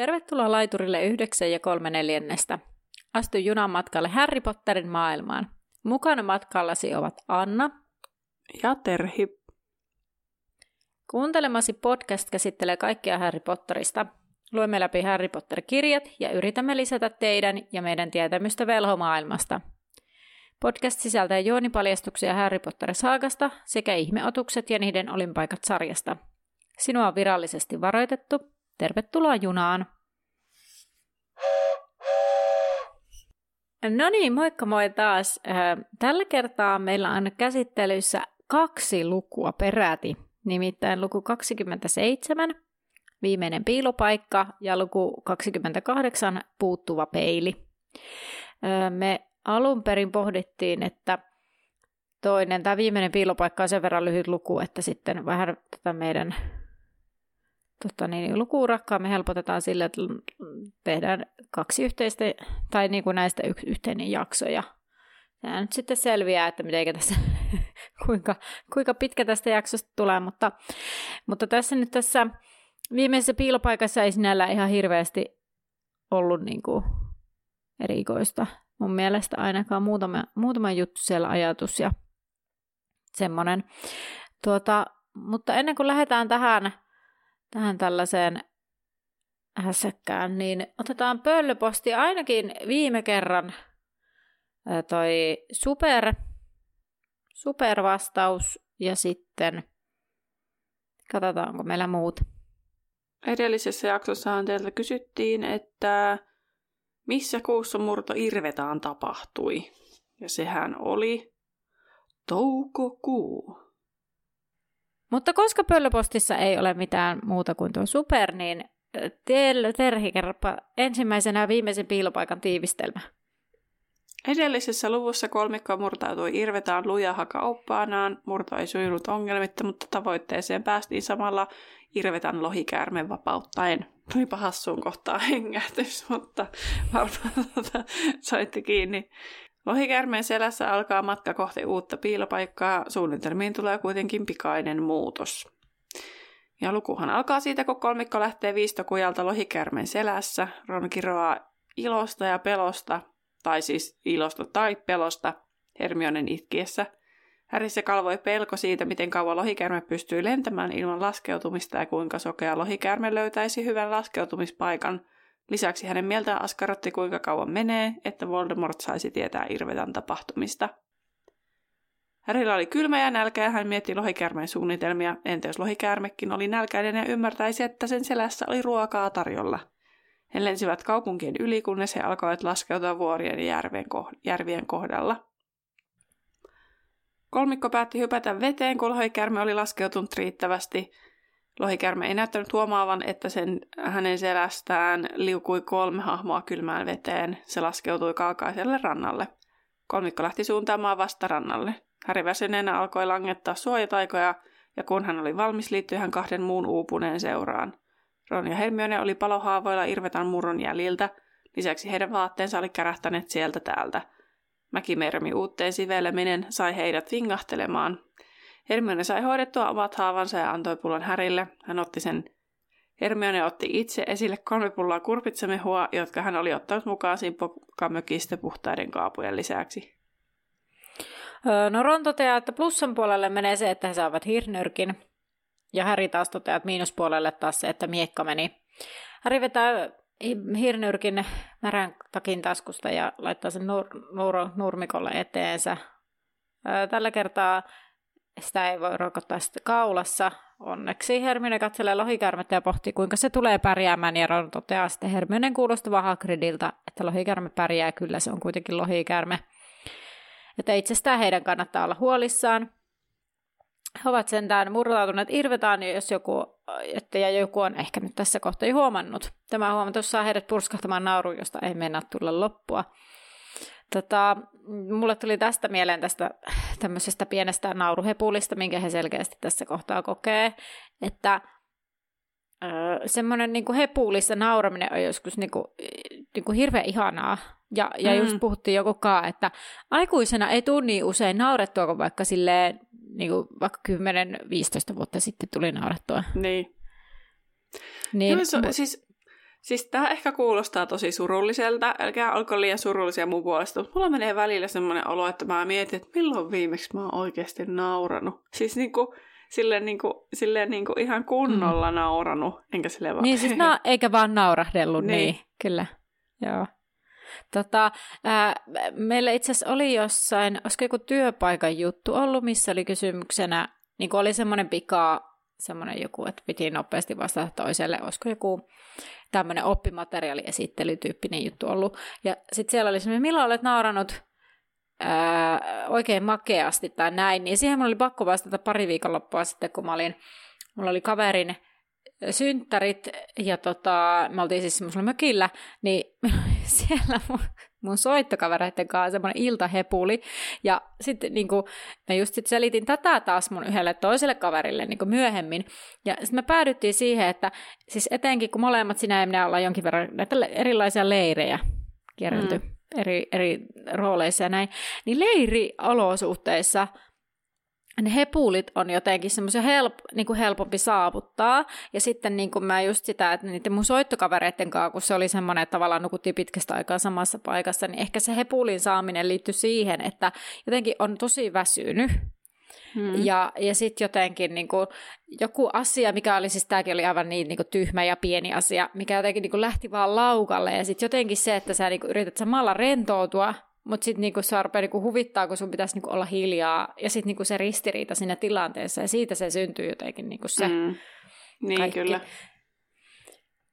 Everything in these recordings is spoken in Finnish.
Tervetuloa laiturille 9 3/4. Astu junan matkalle Harry Potterin maailmaan. Mukana matkallasi ovat Anna ja Terhi. Kuuntelemasi podcast käsittelee kaikkea Harry Potterista. Luemme läpi Harry Potter-kirjat ja yritämme lisätä teidän ja meidän tietämystä velhomaailmasta. Podcast sisältää juonipaljastuksia Harry Potter-saagasta sekä ihmeotukset ja niiden olinpaikat sarjasta. Sinua on virallisesti varoitettu. Tervetuloa junaan! No niin, moikka moi taas! Tällä kertaa meillä on käsittelyssä 2 lukua peräti, nimittäin luku 27, viimeinen piilopaikka, ja luku 28, puuttuva peili. Me alun perin pohdittiin, että tämä viimeinen piilopaikka on sen verran lyhyt luku, että sitten vähän tätä meidän lukuurakkaa me helpotetaan sillä, että tehdään 2 yhteistä, tai niin kuin näistä yhteinen jakso, ja tämä nyt sitten selviää, että miten tässä, kuinka pitkä tästä jaksosta tulee, mutta tässä viimeisessä piilopaikassa ei sinällään ihan hirveästi ollut niin kuin erikoista. Mun mielestä ainakaan muutama juttu siellä ajatus ja semmoinen. Mutta ennen kuin lähdetään tähän tällaiseen hässäkkään, niin otetaan pöllöposti. Ainakin viime kerran toi supervastaus ja sitten katsotaanko meillä muut. Edellisessä jaksossahan teiltä kysyttiin, että missä kuussa murto Irvetaan tapahtui. Ja sehän oli toukokuu. Mutta koska pöllöpostissa ei ole mitään muuta kuin tuo super, niin Terhi, kerropa ensimmäisenä viimeisen piilopaikan tiivistelmä. Edellisessä luvussa kolmikko murtautui Irvetaan lujahakaoppaanaan. Murto ei sujunut ongelmitta, mutta tavoitteeseen päästiin samalla Irvetan lohikäärmen vapauttaen. Tulipa hassuun kohtaan hengähtys, mutta varmaan saitte kiinni. Lohikäärmeen selässä alkaa matka kohti uutta piilopaikkaa. Suunnitelmiin tulee kuitenkin pikainen muutos. Ja lukuhan alkaa siitä, kun kolmikko lähtee viistokujalta lohikäärmeen selässä. Ron kiroaa ilosta ja pelosta. Tai siis ilosta tai pelosta Hermionen itkiessä. Harryssä kalvoi pelko siitä, miten kauan lohikäärme pystyy lentämään ilman laskeutumista ja kuinka sokea lohikäärme löytäisi hyvän laskeutumispaikan. Lisäksi hänen mieltään askarrotti, kuinka kauan menee, että Voldemort saisi tietää Irvetan tapahtumista. Harryllä oli kylmä ja nälkä ja hän mietti lohikäärmeen suunnitelmia. Entä jos lohikäärmekin oli nälkäinen ja ymmärtäisi, että sen selässä oli ruokaa tarjolla? He lensivät kaupunkien yli, kunnes he alkoivat laskeutua vuorien ja järvien kohdalla. Kolmikko päätti hypätä veteen, kun lohikäärme oli laskeutunut riittävästi. Lohikäärme ei näyttänyt huomaavan, että hänen selästään liukui 3 hahmoa kylmään veteen. Se laskeutui kaukaiselle rannalle. Kolmikko lähti suuntaamaan vastarannalle. Harry väsyneenä alkoi langettaa suojataikoja, ja kun hän oli valmis, liittyi hän 2 muun uupuneen seuraan. Ron ja Hermione oli palohaavoilla Irvetan murron jäljiltä. Lisäksi heidän vaatteensa oli kärähtäneet sieltä täältä. Mäkimermi uutteen siveleminen sai heidät vingahtelemaan. Hermione sai hoidettua omat haavansa ja antoi pullon Harrylle. Hermione otti itse esille 3 pulloa kurpitsamehua, jotka hän oli ottanut mukaan simppokamökistä puhtaiden kaapujen lisäksi. No Ron toteaa, että plussan puolelle menee se, että he saavat hirnyrkin. Ja Harry taas toteaa, että miinuspuolelle taas se, että miekka meni. Harry vetää hirnyrkin märän takin taskusta ja laittaa sen nurmikolle eteensä. Tällä kertaa sitä ei voi roikottaa sitten kaulassa. Onneksi Hermione katselee lohikäärmettä ja pohtii, kuinka se tulee pärjäämään. Ja Ron toteaa sitten Hermionen kuulostava Hagridilta, että lohikäärme pärjää. Kyllä se on kuitenkin lohikäärme. Että itsestään heidän kannattaa olla huolissaan. He ovat sentään murtautuneet Irvetaan, joku on ehkä nyt tässä kohtaa jo huomannut. Tämä huomatus saa heidät purskahtamaan nauruun, josta ei mennä tulla loppua. Mulle tuli tästä mieleen tästä tämmöisestä pienestä nauruhepulista, minkä he selkeästi tässä kohtaa kokee, että semmoinen niinku hepulissa nauraminen on joskus niinku hirveän ihanaa. Ja just puhuttiin jokukaan, että aikuisena ei tule niin usein naurettua, kun vaikka silleen, niin kuin vaikka 10-15 vuotta sitten tuli naurettua. Niin. Kyllä se, siis Siis tämä ehkä kuulostaa tosi surulliselta, älkää olko liian surullisia mun puolesta, mutta mulla menee välillä semmoinen olo, että mä mietin, että milloin viimeksi mä oon oikeasti nauranut. Siis silleen niinku ihan kunnolla nauranut, enkä silleen vaan... Niin siis eikä vaan naurahdellut, niin. Kyllä, joo. Meillä itse asiassa oli jossain, olisiko joku työpaikan juttu ollut, missä oli kysymyksenä, niin oli semmoinen semmoinen joku, että piti nopeasti vastata toiselle, olisiko joku tämmöinen oppimateriaaliesittelytyyppinen juttu ollut. Ja sitten siellä oli semmoinen, milloin olet nauranut oikein makeasti tai näin, niin siihen mun oli pakko vastata pari viikonloppua sitten, kun mulla oli kaverin synttärit, ja me oltiin siis semmoisella mökillä, niin siellä mun soittokavereiden kanssa semmoinen iltahepuli, ja sitten niinku, mä just sit selitin tätä taas mun yhdelle toiselle kaverille niinku myöhemmin, ja sitten me päädyttiin siihen, että siis etenkin kun molemmat sinä ja minä ollaan jonkin verran näitä erilaisia leirejä kierrelty eri rooleissa ja näin, niin leiriolosuhteissa ne hepulit on jotenkin semmoisia niinku helpompi saavuttaa, ja sitten niinku mä just sitä, että niiden mun soittokavereiden kanssa, kun se oli semmoinen, että tavallaan nukuttiin pitkästä aikaa samassa paikassa, niin ehkä se hepulin saaminen liittyi siihen, että jotenkin on tosi väsynyt, ja sitten jotenkin niinku joku asia, mikä oli siis tämäkin oli aivan niin niinku tyhmä ja pieni asia, mikä jotenkin niinku lähti vaan laukalle, ja sitten jotenkin se, että sä niinku yrität samalla rentoutua, mutta sitten niinku se rupeaa niinku huvittaa, kun sun pitäisi niinku olla hiljaa, ja sitten niinku se ristiriita siinä tilanteessa, ja siitä se syntyy jotenkin niinku se niin, kaikki. Kyllä.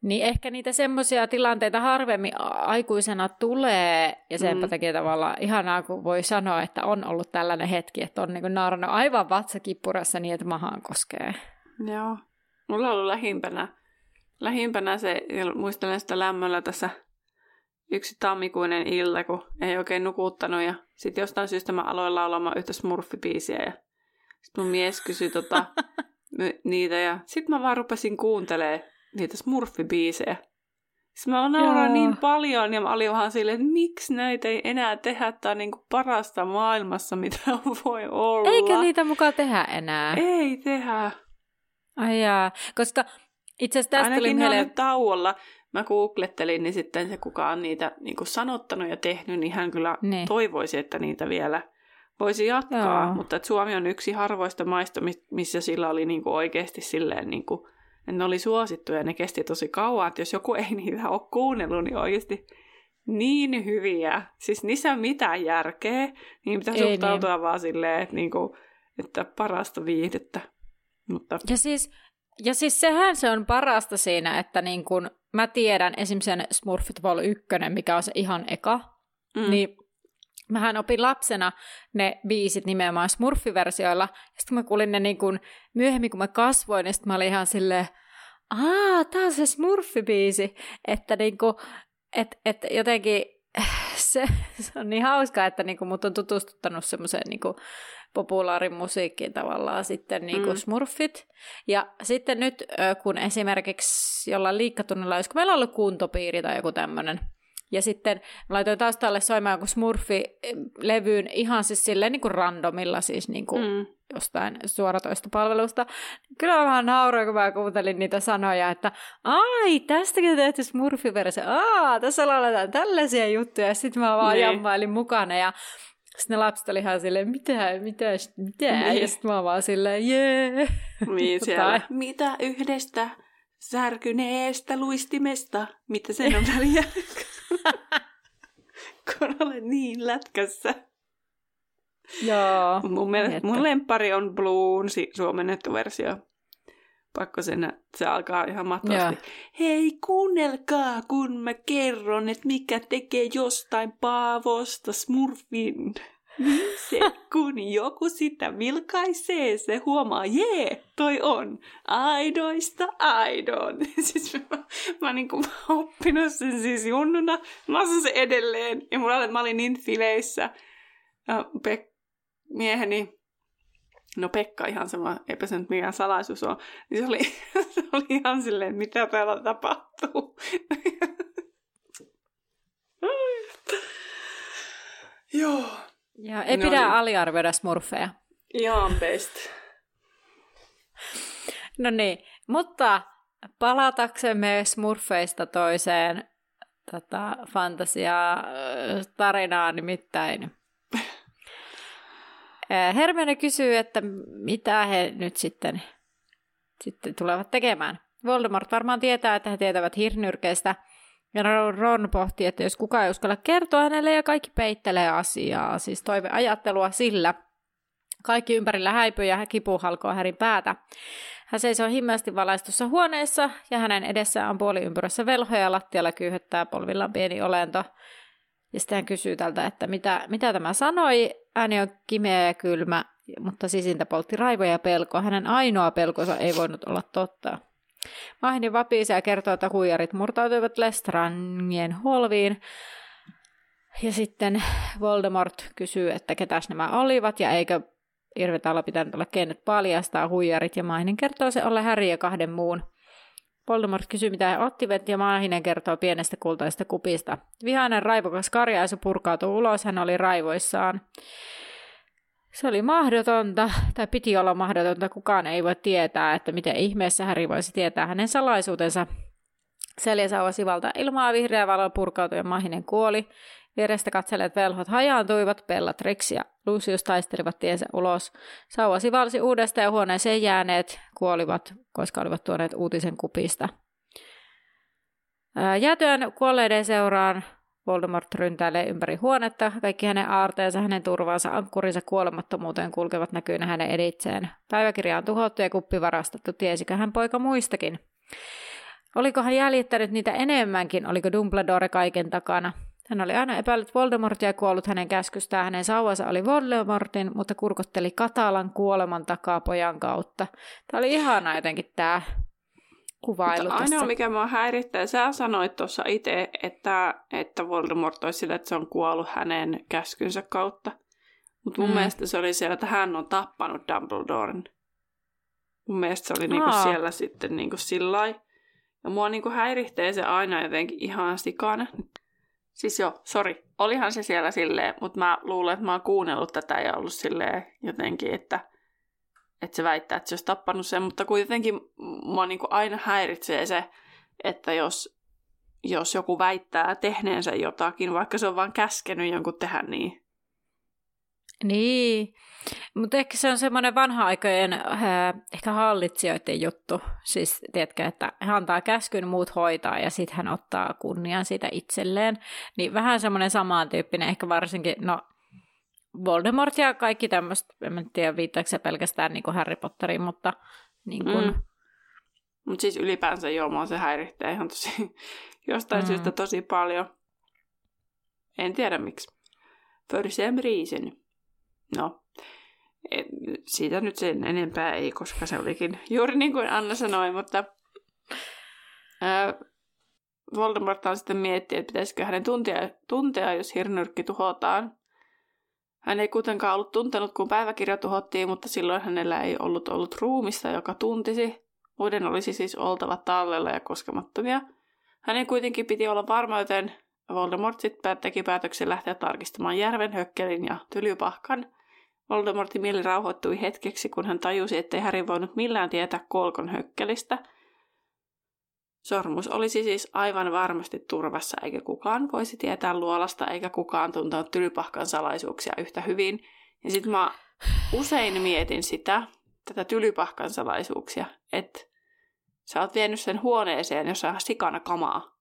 Niin ehkä niitä semmoisia tilanteita harvemmin aikuisena tulee, ja senpä takia tavallaan ihanaa, kun voi sanoa, että on ollut tällainen hetki, että on niinku naurannut aivan vatsakipurassa niin, että mahaan koskee. Joo. Mulla on ollut lähimpänä se, muistelen sitä lämmöllä tässä, yksi tammikuinen ilta, kun ei oikein nukuttanut, ja sitten jostain syystä mä aloin laulamaan yhtä smurfibiisiä, ja sitten mun mies kysyi niitä, ja sitten mä vaan rupesin kuuntelemaan niitä smurfibiisejä. Sitten mä nauroin niin paljon, ja mä olin vaan silleen, että miksi näitä ei enää tehdä, tää on niin kuin parasta maailmassa, mitä voi olla. Eikä niitä mukaan tehdä enää? Ei tehdä. Ai jaa, koska itse asiassa tästä ainakin tuli mieleen... tauolla. Mä googlettelin, niin sitten se, kuka on niitä niin kuin sanottanut ja tehnyt, niin hän kyllä toivoisi, että niitä vielä voisi jatkaa. Joo. Mutta Suomi on yksi harvoista maista, missä sillä oli niin kuin oikeasti silleen, niin kuin, että ne oli suosittuja ja ne kesti tosi kauan. Että jos joku ei niitä ole kuunnellut, niin oikeasti niin hyviä. Siis niissä ei ole mitään järkeä, niin pitää suhtautua vaan silleen, että, niin kuin, että parasta viihdettä. Mutta... Ja siis sehän se on parasta siinä, että niin kun mä tiedän esimerkiksi sen Smurfit Vol. 1, mikä on se ihan eka, niin mähän opin lapsena ne biisit nimenomaan Smurfiversioilla, ja sitten kun mä kuulin ne niin kun, myöhemmin, kun mä kasvoin, niin sitten mä olin ihan silleen, tää on se Smurfibiisi, että niin kun, et jotenkin se on niin hauskaa, että niin kun mut on tutustuttanut semmoiseen... Niin kun, populaarimusiikkiin tavallaan sitten niin kuin smurfit. Ja sitten nyt, kun esimerkiksi jollain liikkatunnilla, olisiko meillä ollut kuntopiiri tai joku tämmöinen, ja sitten laitoin taustalle soimaan joku smurfi-levyyn ihan siis silleen niin kuin randomilla, siis niin kuin jostain suoratoistopalvelusta. Kyllä mä vähän nauroin, kun mä kuuntelin niitä sanoja, että ai, tästäkin tehty smurfi-versio, tässä laitetaan tällaisia juttuja, ja sitten mä vaan jammailin mukana, ja sitten ne lapset oli ihan silleen, mitä, ja sitten mä oon vaan silleen, jee. Niin siellä, mitä yhdestä särkyneestä luistimesta, mitä sen on väliä, kun olen niin lätkässä. Joo. Mun lemppari on Bloon suomennettu versio. Pakko sen, se alkaa ihan mahtavasti. Joo. Hei, kuunnelkaa, kun mä kerron, että mikä tekee jostain Paavosta smurfin. Se, kun joku sitä vilkaisee, se huomaa, jee, toi on aidoista aidon. Siis mä oon niin kuin oppinut sen siis junnuna. Mä asun se edelleen. Ja mä olin niin fileissä mieheni. No Pekka ihan sama, eipä se nyt mikään salaisuus on. Niin se oli ihan silleen, mitä täällä tapahtuu. Joo. Ja ei pidä aliarvioida smurfeja. Ihan best. No niin, mutta Palataksemme Smurfeista toiseen fantasiatarinaan nimittäin. Hermione kysyy, että mitä he nyt sitten tulevat tekemään. Voldemort varmaan tietää, että he tietävät hirnyrkeistä. Ja Ron pohti, että jos kukaan ei uskalla kertoa hänelle ja kaikki peittelee asiaa, siis toiveajattelua sillä. Kaikki ympärillä häipyy ja kipu halkoo Härin päätä. Hän seisoo himmeästi valaistussa huoneessa ja hänen edessään on puoliympyrässä velhoja ja lattialla kyyhöttää polvillaan pieni olento. Ja sitten hän kysyy tältä, että mitä tämä sanoi. Ääni on kimeä ja kylmä, mutta sisintä poltti raivo ja pelko. Hänen ainoa pelkonsa ei voinut olla totta. Mahini vapiisi ja kertoo, että huijarit murtautuivat Lestrangien holviin. Ja sitten Voldemort kysyy, että ketäs nämä olivat ja eikö Irvetalla pitänyt olla keinot paljastaa huijarit. Ja Mahinen kertoo se olla Harry ja kahden muun. Voldemort kysyy, mitä he ottivat, ja Mahinen kertoo pienestä kultaisesta kupista. Vihainen raivokas karjaisu purkautui ulos, hän oli raivoissaan. Se oli mahdotonta, tai piti olla mahdotonta, kukaan ei voi tietää, että miten ihmeessä Harry voisi tietää hänen salaisuutensa. Seljänsä avasi valtaa ilmaa, vihreä valo purkautui ja Mahinen kuoli. Vierestä katselleet velhot hajaantuivat, Bellatrix ja Lucius taistelivat tiensä ulos. Sauva sivalsi uudestaan ja huoneeseen jääneet kuolivat, koska olivat tuoneet uutisen kupista. Jäätyön kuolleiden seuraan Voldemort ryntäilee ympäri huonetta. Kaikki hänen aarteensa, hänen turvansa, ankkurinsa kuolemattomuuteen kulkevat näkyynä hänen editseen. Päiväkirja on tuhottu ja kuppi varastettu, tiesiköhän poika muistakin. Oliko hän jäljittänyt niitä enemmänkin, oliko Dumbledore kaiken takana? Hän oli aina epäillyt Voldemortia ja kuollut hänen käskystään. Hänen sauvansa oli Voldemortin, mutta kurkotteli Katalan kuoleman takaa pojan kautta. Tämä oli ihanaa jotenkin tämä kuvailu mutta tässä. Ainoa, mikä minua häirittää, sä sanoit tuossa itse, että Voldemort olisi sillä, että se on kuollut hänen käskynsä kautta. Mutta mun mielestä se oli siellä, että hän on tappanut Dumbledoren. Mun mielestä se oli niinku siellä sitten niinku sillä lailla. Ja minua niinku häirittää se aina jotenkin ihan sikana. Siis joo, sori. Olihan se siellä silleen, mutta mä luulen, että mä oon kuunnellut tätä ja ollut silleen jotenkin, että se väittää, että se olisi tappanut sen. Mutta kuitenkin mua niinku aina häiritsee se, että jos joku väittää tehneensä jotakin, vaikka se on vaan käskenyt jonkun tehdä niin. Niin, mutta ehkä se on semmoinen vanha-aikojen ehkä hallitsijoiden juttu. Siis tiedätkö, että hän antaa käskyn, muut hoitaa ja sitten hän ottaa kunnian siitä itselleen. Niin vähän semmoinen samantyyppinen, ehkä varsinkin, no Voldemort ja kaikki tämmöistä, en tiedä viittaako se pelkästään niin kuin Harry Potteriin, mutta niin kuin. Mutta siis ylipäänsä joo, se häirittää ihan tosi, jostain syystä tosi paljon. En tiedä miksi. For some reason. No, siitä nyt sen enempää ei, koska se olikin juuri niin kuin Anna sanoi, mutta Voldemort on sitten miettinyt, että pitäisikö hänen tuntea, jos hirnyrkki tuhotaan. Hän ei kuitenkaan ollut tuntenut, kun päiväkirja tuhottiin, mutta silloin hänellä ei ollut ruumista, joka tuntisi. Muiden olisi siis oltava tallella ja koskemattomia. Hänen kuitenkin piti olla varma, joten Voldemort sitten teki päätöksen lähteä tarkistamaan järven, hökkelin ja tylypahkan. Voldemortin mieli rauhoittui hetkeksi, kun hän tajusi, ettei Harry voinut millään tietää kolkon hökkelistä. Sormus olisi siis aivan varmasti turvassa, eikä kukaan voisi tietää luolasta, eikä kukaan tuntaa tylypahkan salaisuuksia yhtä hyvin. Ja sitten mä usein mietin tätä tylypahkan salaisuuksia, että sä oot vienyt sen huoneeseen, jossa on sikana kamaa.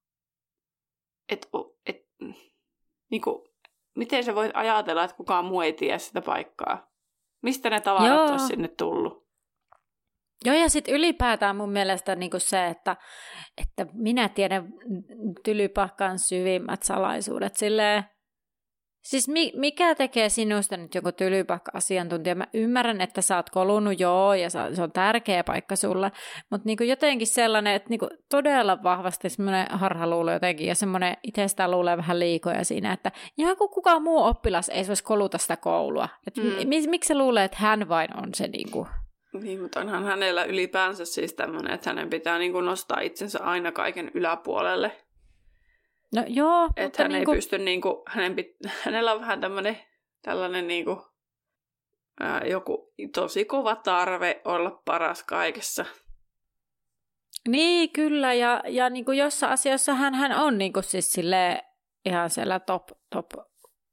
Niinku, miten sä voit ajatella, että kukaan muu ei tiedä sitä paikkaa? Mistä ne tavarat on sinne tullut? Joo, ja sitten ylipäätään mun mielestä niinku se, että minä tiedän tylypahkan syvimmät salaisuudet. Silleen, siis mikä tekee sinusta nyt joku tylypahka-asiantuntija? Mä ymmärrän, että sä oot kolunnut ja se on tärkeä paikka sulle, mutta niinku jotenkin sellainen, että niinku todella vahvasti semmoinen harhaluulo jotenkin ja semmoinen itsestään luulee vähän liikoja siinä, että ihan kun kukaan muu oppilas ei saisi koluta sitä koulua. Miksi sä luulee, että hän vain on se niinku? Niin, mutta onhan hänellä ylipäänsä siis tämmöinen, että hänen pitää niinku nostaa itsensä aina kaiken yläpuolelle. No joo, että hän ei pysty niinku, hänellä on vähän tällainen niinku, joku tosi kova tarve olla paras kaikessa. Niin, kyllä. Ja niin kuin jossa asiassa hän on niin kuin siis silleen ihan siellä top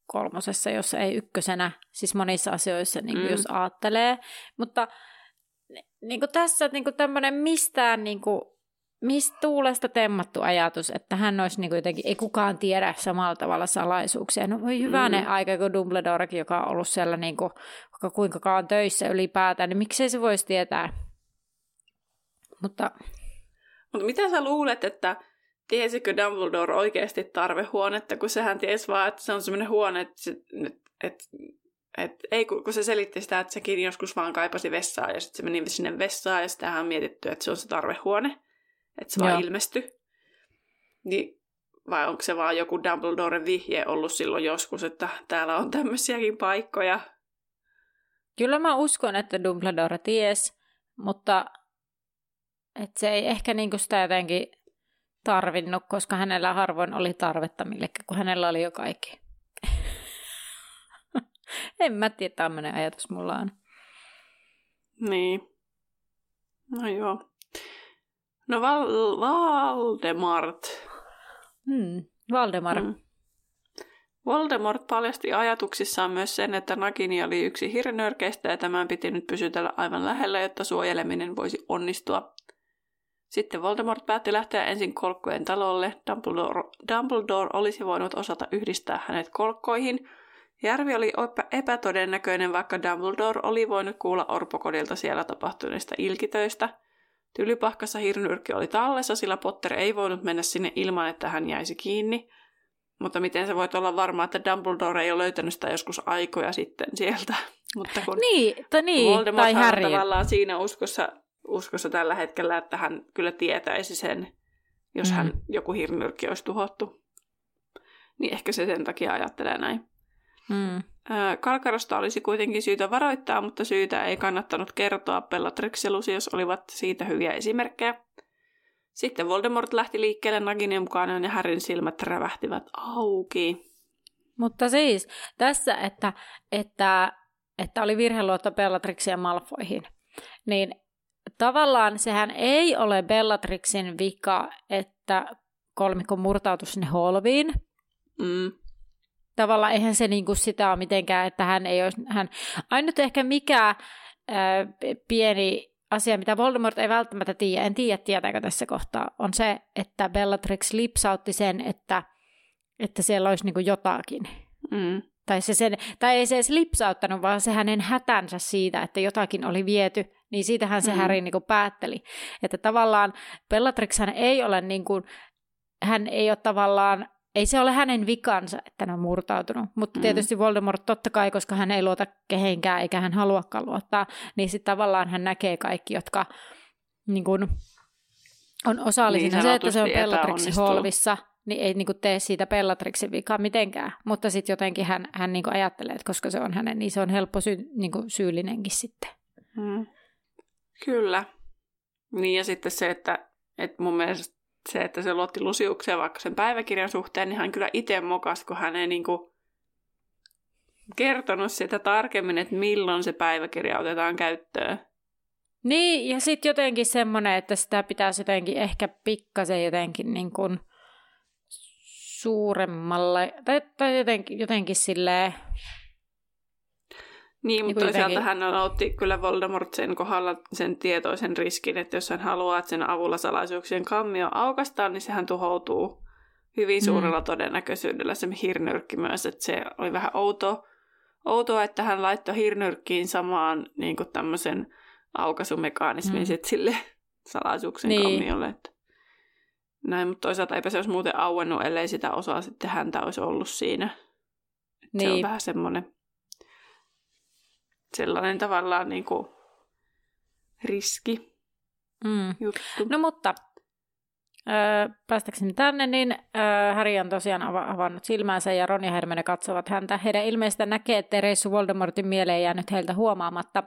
kolmosessa, jos ei ykkösenä, siis monissa asioissa, niin kuin jos ajattelee. Mutta niin kuin tässä niin kuin tämmöinen mistään niin kuin, tuulesta temmattu ajatus, että hän olisi niin kuin jotenkin, ei kukaan tiedä samalla tavalla salaisuuksia. No voi hyvänen aika, kun Dumbledorekin, joka on ollut siellä niin kuin, kuinkakaan töissä ylipäätään, niin miksei se voisi tietää. Mutta mitä sä luulet, että tiesikö Dumbledore oikeasti tarvehuonetta, kun sehän tiesi vaan, että se on semmoinen huone, että se selitti sitä, että sekin joskus vaan kaipasi vessaa ja sitten se meni sinne vessaan ja sitähän on mietitty, että se on se tarvehuone, että se vaan ilmestyi. Niin, vai onko se vaan joku Dumbledoren vihje ollut silloin joskus, että täällä on tämmöisiäkin paikkoja? Kyllä mä uskon, että Dumbledore tiesi, mutta että se ei ehkä niinku sitä jotenkin tarvinnut, koska hänellä harvoin oli tarvetta millekään, kun hänellä oli jo kaikki. En mä tiedä, tämmöinen ajatus mulla on. Niin. No joo. No Voldemort. Voldemort. Voldemort paljasti ajatuksissaan myös sen, että Nagini oli yksi hirnörkeistä ja tämän piti nyt pysytellä aivan lähellä, jotta suojeleminen voisi onnistua. Sitten Voldemort päätti lähteä ensin kolkkojen talolle. Dumbledore olisi voinut osata yhdistää hänet kolkkoihin. Järvi oli epätodennäköinen, vaikka Dumbledore oli voinut kuulla orpokodilta siellä tapahtuneista ilkitöistä. Tylypahkassa hirnyrkki oli tallessa, sillä Potter ei voinut mennä sinne ilman, että hän jäisi kiinni. Mutta miten sä voit olla varma, että Dumbledore ei ole löytänyt sitä joskus aikoja sitten sieltä. Mutta kun niin, Voldemort tai Harry on tavallaan siinä uskossa tällä hetkellä, että hän kyllä tietäisi sen, jos hän joku hirnyrkki olisi tuhottu. Niin ehkä se sen takia ajattelee näin. Kalkarosta olisi kuitenkin syytä varoittaa, mutta syytä ei kannattanut kertoa. Bellatrix ja Lucius olivat siitä hyviä esimerkkejä. Sitten Voldemort lähti liikkeelle Naginin mukaan ja Harryn silmät rävähtivät auki. Mutta siis tässä, että oli virhe luottaa Bellatrixia Malfoihin, niin tavallaan sehän ei ole Bellatrixin vika, että kolmikko murtautui sinne holviin. Tavallaan eihän se niinku sitä ole mitenkään, että hän ei olisi... Ainut ehkä mikä pieni asia, mitä Voldemort ei välttämättä tiedä, en tiedä tietääkö tässä kohtaa, on se, että Bellatrix lipsautti sen, että siellä olisi niinku jotakin. Tai ei se edes lipsauttanut, vaan se hänen hätänsä siitä, että jotakin oli viety, niin siitähän se Harry niinku päätteli. Että tavallaan Bellatrixhan ei ole niinku... Hän ei ole tavallaan... Ei se ole hänen vikansa, että ne on murtautunut, mutta tietysti Voldemort totta kai, koska hän ei luota kehenkään eikä hän haluakaan luottaa, niin sitten tavallaan hän näkee kaikki, jotka niin kun, on osallisina. Niin se, että se on Bellatrixin holvissa, niin ei niin kun tee siitä Bellatrixin vikaa mitenkään, mutta sitten jotenkin hän niin kun ajattelee, että koska se on hänen, niin se on helppo niin kun syyllinenkin sitten. Kyllä. Niin ja sitten se, että mun mielestä se, että se luotti Luciukseen vaikka sen päiväkirjan suhteen, niin hän kyllä itse mokasi, kun hän ei niin kuin kertonut sitä tarkemmin, että milloin se päiväkirja otetaan käyttöön. Niin, ja sitten jotenkin semmoinen, että sitä pitäisi jotenkin ehkä pikkasen jotenkin niin kuin suuremmalle, tai jotenkin silleen... Niin, mutta toisaalta hän otti kyllä Voldemort sen kohdalla sen tietoisen riskin, että jos hän haluaa, että sen avulla salaisuuksien kammio aukastaan, niin sehän tuhoutuu hyvin suurella todennäköisyydellä se hirnyrkki myös. Että se oli vähän outoa, että hän laittoi hirnyrkkiin samaan niin kuin tämmöisen aukasumekanismin sille salaisuuksien kammiolle. Että näin, mutta toisaalta eipä se olisi muuten auennut, ellei sitä osaa sitten häntä olisi ollut siinä. Niin. Se on vähän semmoinen... Sellainen tavallaan niin kuin riski juttu. No mutta päästäkseni tänne, niin Harry on tosiaan avannut silmänsä ja Ron ja Hermione katsovat häntä. Heidän ilmeistä näkee, ettei reissu Voldemortin mieleen jäänyt heiltä huomaamatta.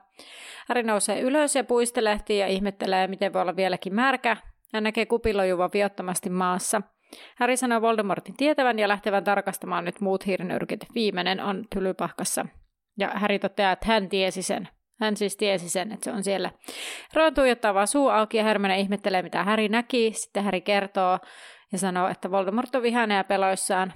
Harry nousee ylös ja puistelehtii ja ihmettelee, miten voi olla vieläkin märkä. Hän näkee kupilojuvan viottomasti maassa. Harry sanoo Voldemortin tietävän ja lähtevän tarkastamaan nyt muut hirnyrkit. Viimeinen on Tylypahkassa. Ja Harry toteaa, että hän tiesi sen. Hän siis tiesi sen, että se on siellä. Ron tuijottaa vaan suu auki ja Hermione ihmettelee, mitä Harry näki. Sitten Harry kertoo ja sanoo, että Voldemort on vihainen ja peloissaan.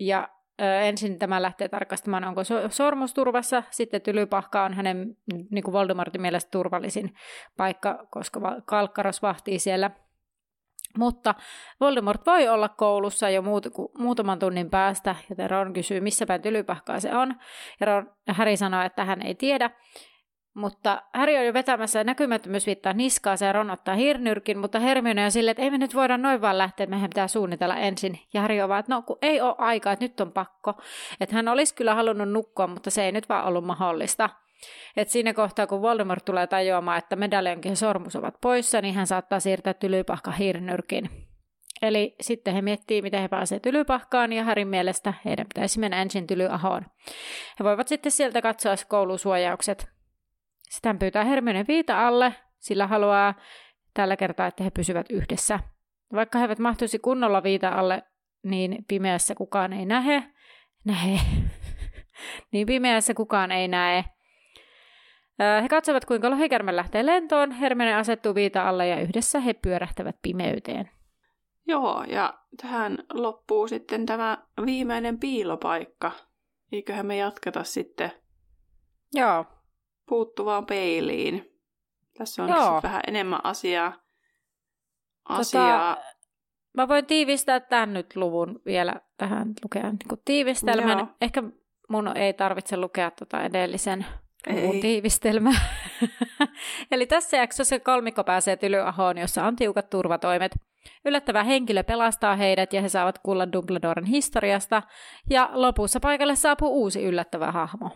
Ja ensin tämä lähtee tarkastamaan, onko sormus turvassa. Sitten Tylypahka on hänen niin kuin Voldemortin mielestä turvallisin paikka, koska Kalkkaros vahtii siellä. Mutta Voldemort voi olla koulussa jo muutaman tunnin päästä, joten Ron kysyy, missäpäin Tylypahkaa se on. Ja Harry sanoo, että hän ei tiedä. Mutta Harry on jo vetämässä näkymättömyysviittaa niskaansa ja Ron ottaa hirnyrkin, mutta Hermione on silleen, että ei me nyt voida noin vaan lähteä, mehän pitää suunnitella ensin. Ja Harry on vaan, että no kun ei ole aikaa, että nyt on pakko. Että hän olisi kyllä halunnut nukkua, mutta se ei nyt vaan ollut mahdollista. Et siinä kohtaa, kun Voldemort tulee tajuamaan, että medallionkin ja sormus ovat poissa, niin hän saattaa siirtää Tylypahkan hirnyrkin. Eli sitten he miettii, miten he pääsevät Tylypahkaan, ja Harryn mielestä heidän pitäisi mennä ensin Tylyahoon. He voivat sitten sieltä katsoa koulusuojaukset. Sitten hän pyytää Hermione viita alle, sillä haluaa tällä kertaa, että he pysyvät yhdessä. Vaikka he eivät mahtuisi kunnolla viita alle, niin pimeässä kukaan ei näe. Niin pimeässä kukaan ei näe. He katsovat, kuinka lohikärme lähtee lentoon, Hermione asettuu viita alle ja yhdessä he pyörähtävät pimeyteen. Joo, ja tähän loppuu sitten tämä viimeinen piilopaikka. Eiköhän me jatketa sitten puuttuvaan peiliin. Tässä on vähän enemmän asiaa. Mä voin tiivistää tämän nyt luvun vielä tähän lukemaan niin tiivistelmän. Joo. Ehkä mun ei tarvitse lukea edellisen luvun tiivistelmää. Eli tässä jaksossa kolmikko pääsee Tylyahoon, jossa on tiukat turvatoimet. Yllättävä henkilö pelastaa heidät ja he saavat kuulla Dumbledoren historiasta. Ja lopussa paikalle saapuu uusi yllättävä hahmo.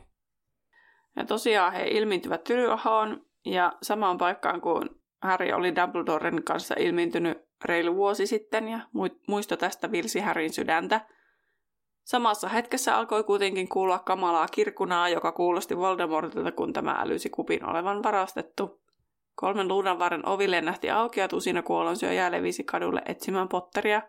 Ja tosiaan he ilmiintyvät Tylyahoon ja samaan paikkaan kuin Harry oli Dumbledoren kanssa ilmiintynyt reilu vuosi sitten ja muisto tästä vilsi Harryn sydäntä. Samassa hetkessä alkoi kuitenkin kuulla kamalaa kirkunaa, joka kuulosti Voldemortilta, kun tämä älysi kupin olevan varastettu. 3 luunanvarren ovi lennähti auki ja tusina kuolonsyöjää levisi kadulle etsimään Potteria.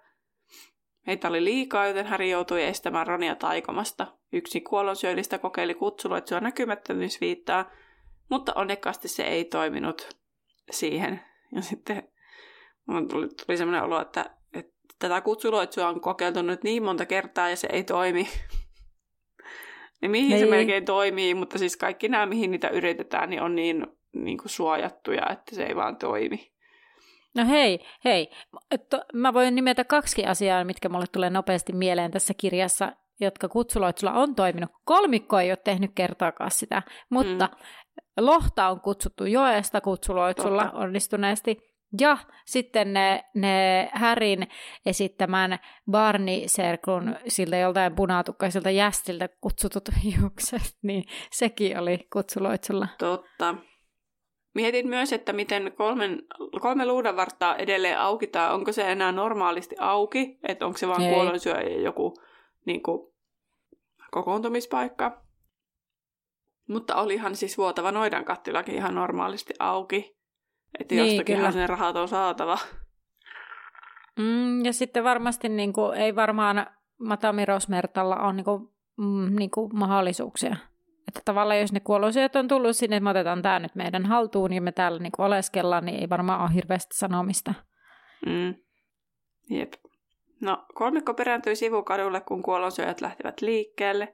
Heitä oli liikaa, joten Harry joutui estämään Ronia taikomasta. Yksi kuolonsyöjistä kokeili kutsuloitsua näkymättömyysviittaa, mutta onnekkaasti se ei toiminut siihen. Ja sitten tuli sellainen olo, että tätä kutsuloitsua on kokeiltu nyt niin monta kertaa ja se ei toimi. Niin mihin se melkein toimii, mutta siis kaikki nämä, mihin niitä yritetään, niin on niin kuin suojattuja, että se ei vaan toimi. No hei. Mä voin nimetä 2 asiaa, mitkä mulle tulee nopeasti mieleen tässä kirjassa, jotka kutsuloitsulla on toiminut. Kolmikko ei ole tehnyt kertaakaan sitä, mutta lohta on kutsuttu joesta kutsuloitsulla onnistuneesti. Ja sitten ne Harryn esittämän Barney-serkun siltä joltain punatukkaisilta jästiltä kutsutut hiukset, niin sekin oli kutsuloitsulla. Totta. Mietin myös, että miten 3 luudanvartaa edelleen auki, tai onko se enää normaalisti auki, että onko se vaan kuolonsyöjä joku niin kuin, kokoontumispaikka. Mutta olihan siis vuotava noidan kattilakin ihan normaalisti auki, että niin, jostakinhan ne rahat on saatava. Ja sitten varmasti niin kuin, ei varmaan Madame Rosmertalla ole niin kuin mahdollisuuksia. Että tavallaan jos ne kuolonsyöjät on tullut sinne, että me otetaan tämä nyt meidän haltuun ja me täällä niinku oleskellaan, niin ei varmaan ole hirveästi sanomista. Jep. No, kolmikko perääntyi sivukadulle, kun kuolonsyöjät lähtivät liikkeelle.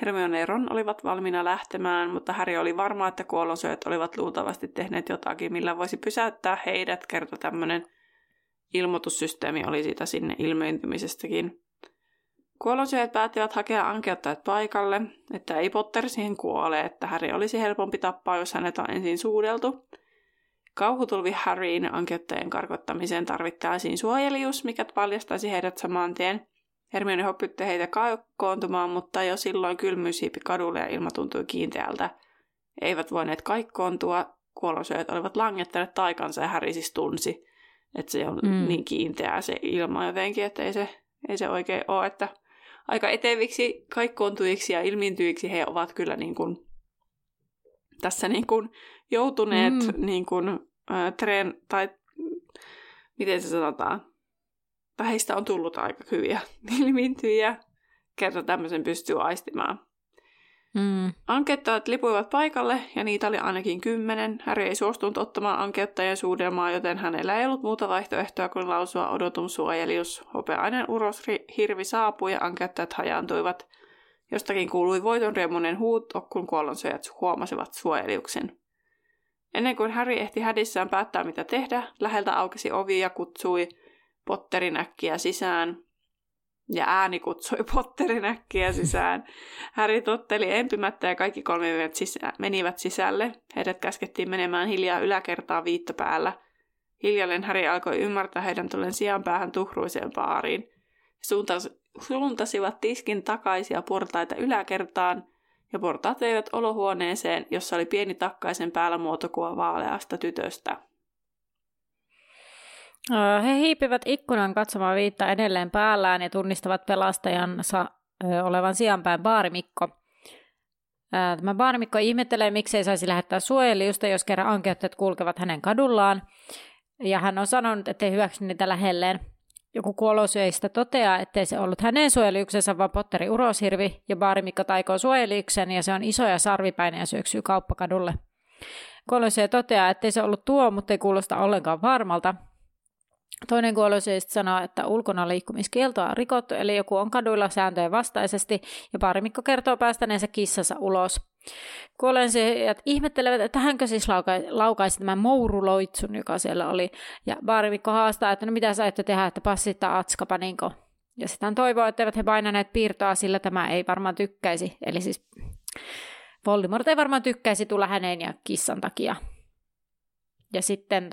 Hermione ja Ron olivat valmiina lähtemään, mutta Harry oli varma, että kuolonsyöjät olivat luultavasti tehneet jotakin, millä voisi pysäyttää heidät, kertoi tämmöinen ilmoitussysteemi oli siitä sinne ilmeintymisestäkin. Kuolonsyöjät päättivät hakea ankeuttajat paikalle, että ei Potter siihen kuole, että Harry olisi helpompi tappaa, jos hänet on ensin suudeltu. Kauhutulvi Harryn ankeuttajien karkottamiseen tarvittaisiin suojelius, mikä paljastaisi heidät saman tien. Hermione hoppytti heitä kaikkoontumaan, mutta jo silloin kylmyys hiipi kadulle ja ilma tuntui kiinteältä. Eivät voineet kaikkoontua, kuolonsyöjät olivat langettaneet taikansa ja Harry siis tunsi, että se on niin kiinteää se ilma jotenkin, että ei se oikein ole, että aika eteviksi, kaikkoontujiksi ja ilmiintyjiksi he ovat kyllä niin kuin tässä niin kuin joutuneet niin kuin, tai miten se sanotaan, heistä on tullut aika hyviä ilmiintyjiä, kerta tämmöisen pystyy aistimaan. Ankeuttajat lipuivat paikalle ja niitä oli ainakin 10. Harry ei suostunut ottamaan ankeuttajien suudelmaa, joten hänellä ei ollut muuta vaihtoehtoa kuin lausua odotum suojelius. Hopeainen uroshirvi saapui ja ankeuttajat hajaantuivat. Jostakin kuului voitonriemuinen huuto, kun kuollonsyöjät huomasivat suojeliuksen. Ennen kuin Harry ehti hädissään päättää mitä tehdä, läheltä aukesi ovi ja kutsui Potterin äkkiä sisään. Ja ääni kutsui Potterin äkkiä sisään. Harry totteli empimättä ja kaikki 3 menivät sisälle. Heidät käskettiin menemään hiljaa yläkertaan viittopäällä. Hiljalleen Harry alkoi ymmärtää heidän tulleen sijaanpäähän tuhruiseen baariin. Suuntasivat tiskin takaisia portaita yläkertaan ja portaat veivät olohuoneeseen, jossa oli pieni takkaisen päällä muotokuva vaaleasta tytöstä. He hiipivät ikkunan katsomaan viittaa edelleen päällään ja tunnistavat pelastajansa olevan sijaanpäin baarimikko. Tämä baarimikko ihmettelee, miksei saisi lähettää suojelijusta, jos kerran ankeuttajat kulkevat hänen kadullaan. Ja hän on sanonut, ettei hyväksy niitä lähelleen. Joku kuolonsyöjistä toteaa, ettei se ollut hänen suojelijuksensa, vaan Potterin uroshirvi, ja baarimikko taikoo suojelijuksen, ja se on iso ja sarvipäinen ja syöksyy kauppakadulle. Kuolonsyöjä toteaa, ettei se ollut tuo, mutta ei kuulosta ollenkaan varmalta. Toinen kuolonsyöjistä sanoo, että ulkona liikkumiskieltoa on rikottu, eli joku on kaduilla sääntöjen vastaisesti, ja baarimikko kertoo päästäneensä kissansa ulos. Kuolonsyöjät ihmettelevät, että hänkö siis laukaisi tämän mouruloitsun, joka siellä oli. Ja baarimikko haastaa, että no mitä sä ette tehdä, että passittaa atskapaninko. Ja sitten hän toivoo, etteivät he painaneet piirtoa, sillä tämä ei varmaan tykkäisi. Eli siis Voldemort ei varmaan tykkäisi tulla häneen ja kissan takia. Ja sitten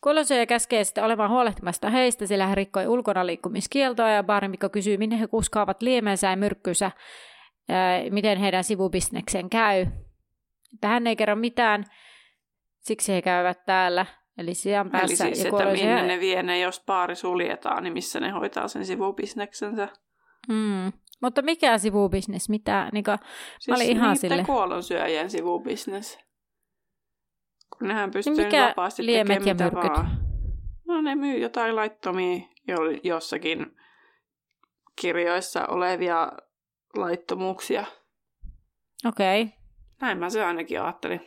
kuolonsyöjä käskee sitten olemaan huolehtimasta heistä, sillä hän rikkoi ulkona liikkumiskieltoa ja baarimikko kysyy, minne he kuskaavat liemensä ja myrkkynsä, miten heidän sivubisneksen käy. Hän ei kerro mitään, siksi he käyvät täällä. Eli sijan päässä. Eli siis, että minne ne vie ne, jos baari suljetaan, niin missä ne hoitaa sen sivubisneksensä. Mutta mikä sivubisnes? Mitä? Siis niiden kuolonsyöjien sivubisnes. Kun nehän pystyy niin vapaasti tekemään mitä vaan. No ne myy jotain laittomia jossakin kirjoissa olevia laittomuuksia. Okei. Näin mä se ainakin ajattelin.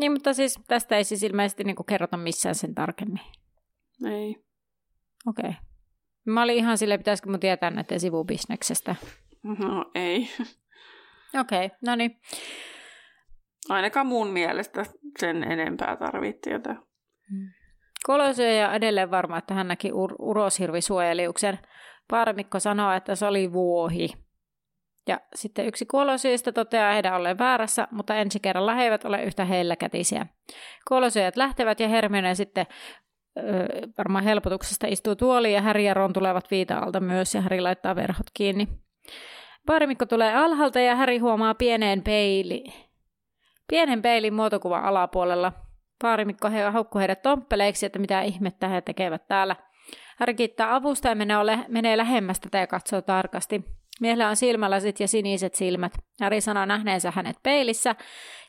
Niin, mutta siis tästä ei siis ilmeisesti niin kuin kerrota missään sen tarkemmin. Ei. Okei. Mä olin ihan silleen, pitäisikö mun tietää näiden sivubisneksestä? No ei. Okei, no niin. Ainakaan mun mielestä sen enempää tarvittiin jotain. Kuolonsyöjä on edelleen varma, että hän näki uroshirvisuojeliuksen. Baarimikko sanoo, että se oli vuohi. Ja sitten yksi kuolonsyöjistä toteaa heidän olleen väärässä, mutta ensi kerralla he eivät ole yhtä helläkätisiä. Kuolonsyöjät lähtevät ja Hermione sitten varmaan helpotuksesta istuu tuoliin ja Harry ja Ron tulevat viitaalta myös ja Harry laittaa verhot kiinni. Baarimikko tulee alhaalta ja Harry huomaa pienen peilin muotokuva alapuolella. Baarimikko haukkuu heidät tomppeleiksi, että mitä ihmettä he tekevät täällä. Harry kiittää avusta ja menee lähemmäs tätä ja katsoo tarkasti. Miehellä on silmälasit ja siniset silmät. Harry sanoo nähneensä hänet peilissä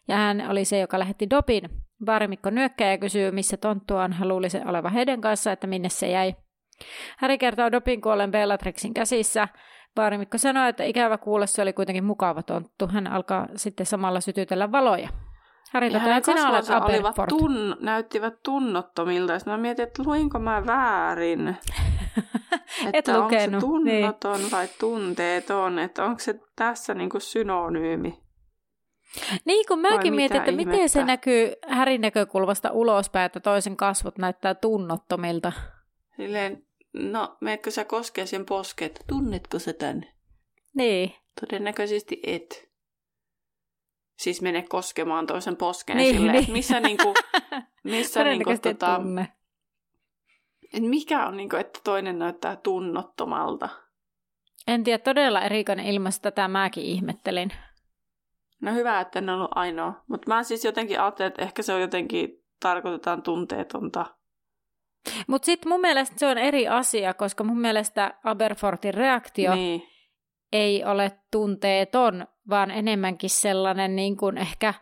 ja hän oli se, joka lähetti dopin. Baarimikko nyökkää ja kysyy, missä tonttua on. Hän luuli sen olevan heidän kanssa, että minne se jäi. Harry kertoo dopin kuolleen Bellatrixin käsissä. Baarimikko sanoi, että ikävä kuulla se oli kuitenkin mukava tonttu. Hän alkaa sitten samalla sytytellä valoja. Harry toteaa, että sinä olet Aberfort. Näyttivät tunnottomilta. Mä mietin, että luinko mä väärin. että onko se tunnoton niin. Vai tunteeton. Että onko se tässä niinku synonyymi. Niin kun mäkin mietin, että ihmettä? Miten se näkyy Harryn näkökulmasta ulospäin, että toisen kasvot näyttää tunnottomilta. Silleen. No, meetkö sä koskee sen posket? Tunnetko sä tän? Niin. Todennäköisesti et. Siis mene koskemaan toisen poskeen niin, silleen, niin. Missä et tunne. Et mikä on niinku, että toinen näyttää tunnottomalta? En tiedä, todella erikoinen ilmassa tätä mäkin ihmettelin. No hyvä, että en ollut ainoa. Mutta mä siis jotenkin ajattelin, että ehkä se on jotenkin tarkoitetaan tunteetonta. Mutta sitten mun mielestä se on eri asia, koska mun mielestä Aberfortin reaktio ei ole tunteeton, vaan enemmänkin sellainen niin kuin ehkä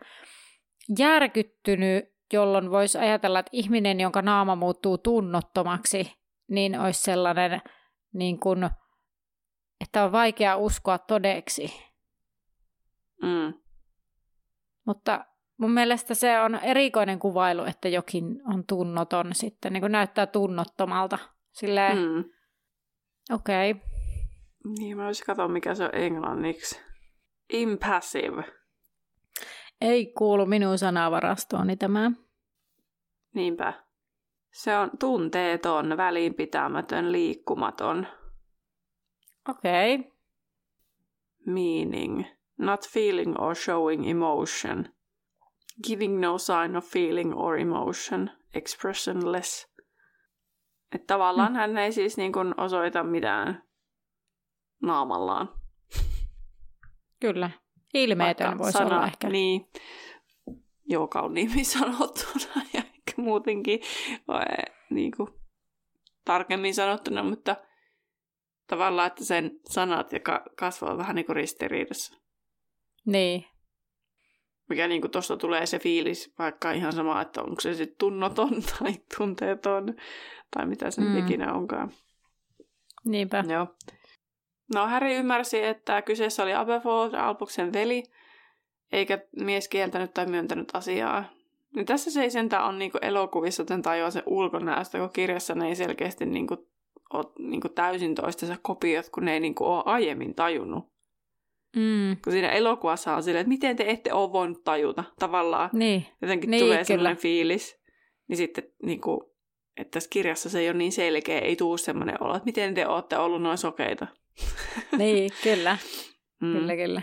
järkyttynyt, jolloin voisi ajatella, että ihminen, jonka naama muuttuu tunnottomaksi, niin olisi sellainen, niin kuin, että on vaikea uskoa todeksi. Mutta mun mielestä se on erikoinen kuvailu, että jokin on tunnoton sitten, niin kuin näyttää tunnottomalta. Silleen, okei. Okay. Niin, mä voisin katsoa, mikä se on englanniksi. Impassive. Ei kuulu minun sanavarastooni tämä. Niinpä. Se on tunteeton, välinpitämätön, liikkumaton. Okei. Okay. Meaning. Not feeling or showing emotion. Giving no sign of feeling or emotion. Expressionless. Että tavallaan hän ei siis niin kuin osoita mitään naamallaan. Kyllä. Ilmeetön voisi olla ehkä. Niin. Joo, kauniimmin sanottuna ja ehkä muutenkin niin kuin tarkemmin sanottuna, mutta tavallaan, että sen sanat ja kasvaa vähän niin kuin ristiriidassa. Niin. Mikä niin kuin tuosta tulee se fiilis, vaikka ihan sama, että onko se sitten tunnoton tai tunteeton tai mitä sen ikinä onkaan. Niinpä. Joo. No, Harry ymmärsi, että kyseessä oli Aberforth, Albuksen veli, eikä mies kieltänyt tai myöntänyt asiaa. Ja tässä se ei sentään ole niin kuin elokuvissa, joten tajuaa sen ulkonäöstä, kun kirjassa ne ei selkeästi niin kuin ole niin kuin täysin toistensa kopiot, kun ne ei niin kuin ole aiemmin tajunnut. Kun siinä elokuvassa on silleen, että miten te ette ole voinut tajuta tavallaan. Niin. Jotenkin niin, tulee sellainen fiilis. Niin sitten, niin kuin, että tässä kirjassa se ei ole niin selkeä, ei tule sellainen olo, että miten te olette ollut noin sokeita. Niin, kyllä. Kyllä.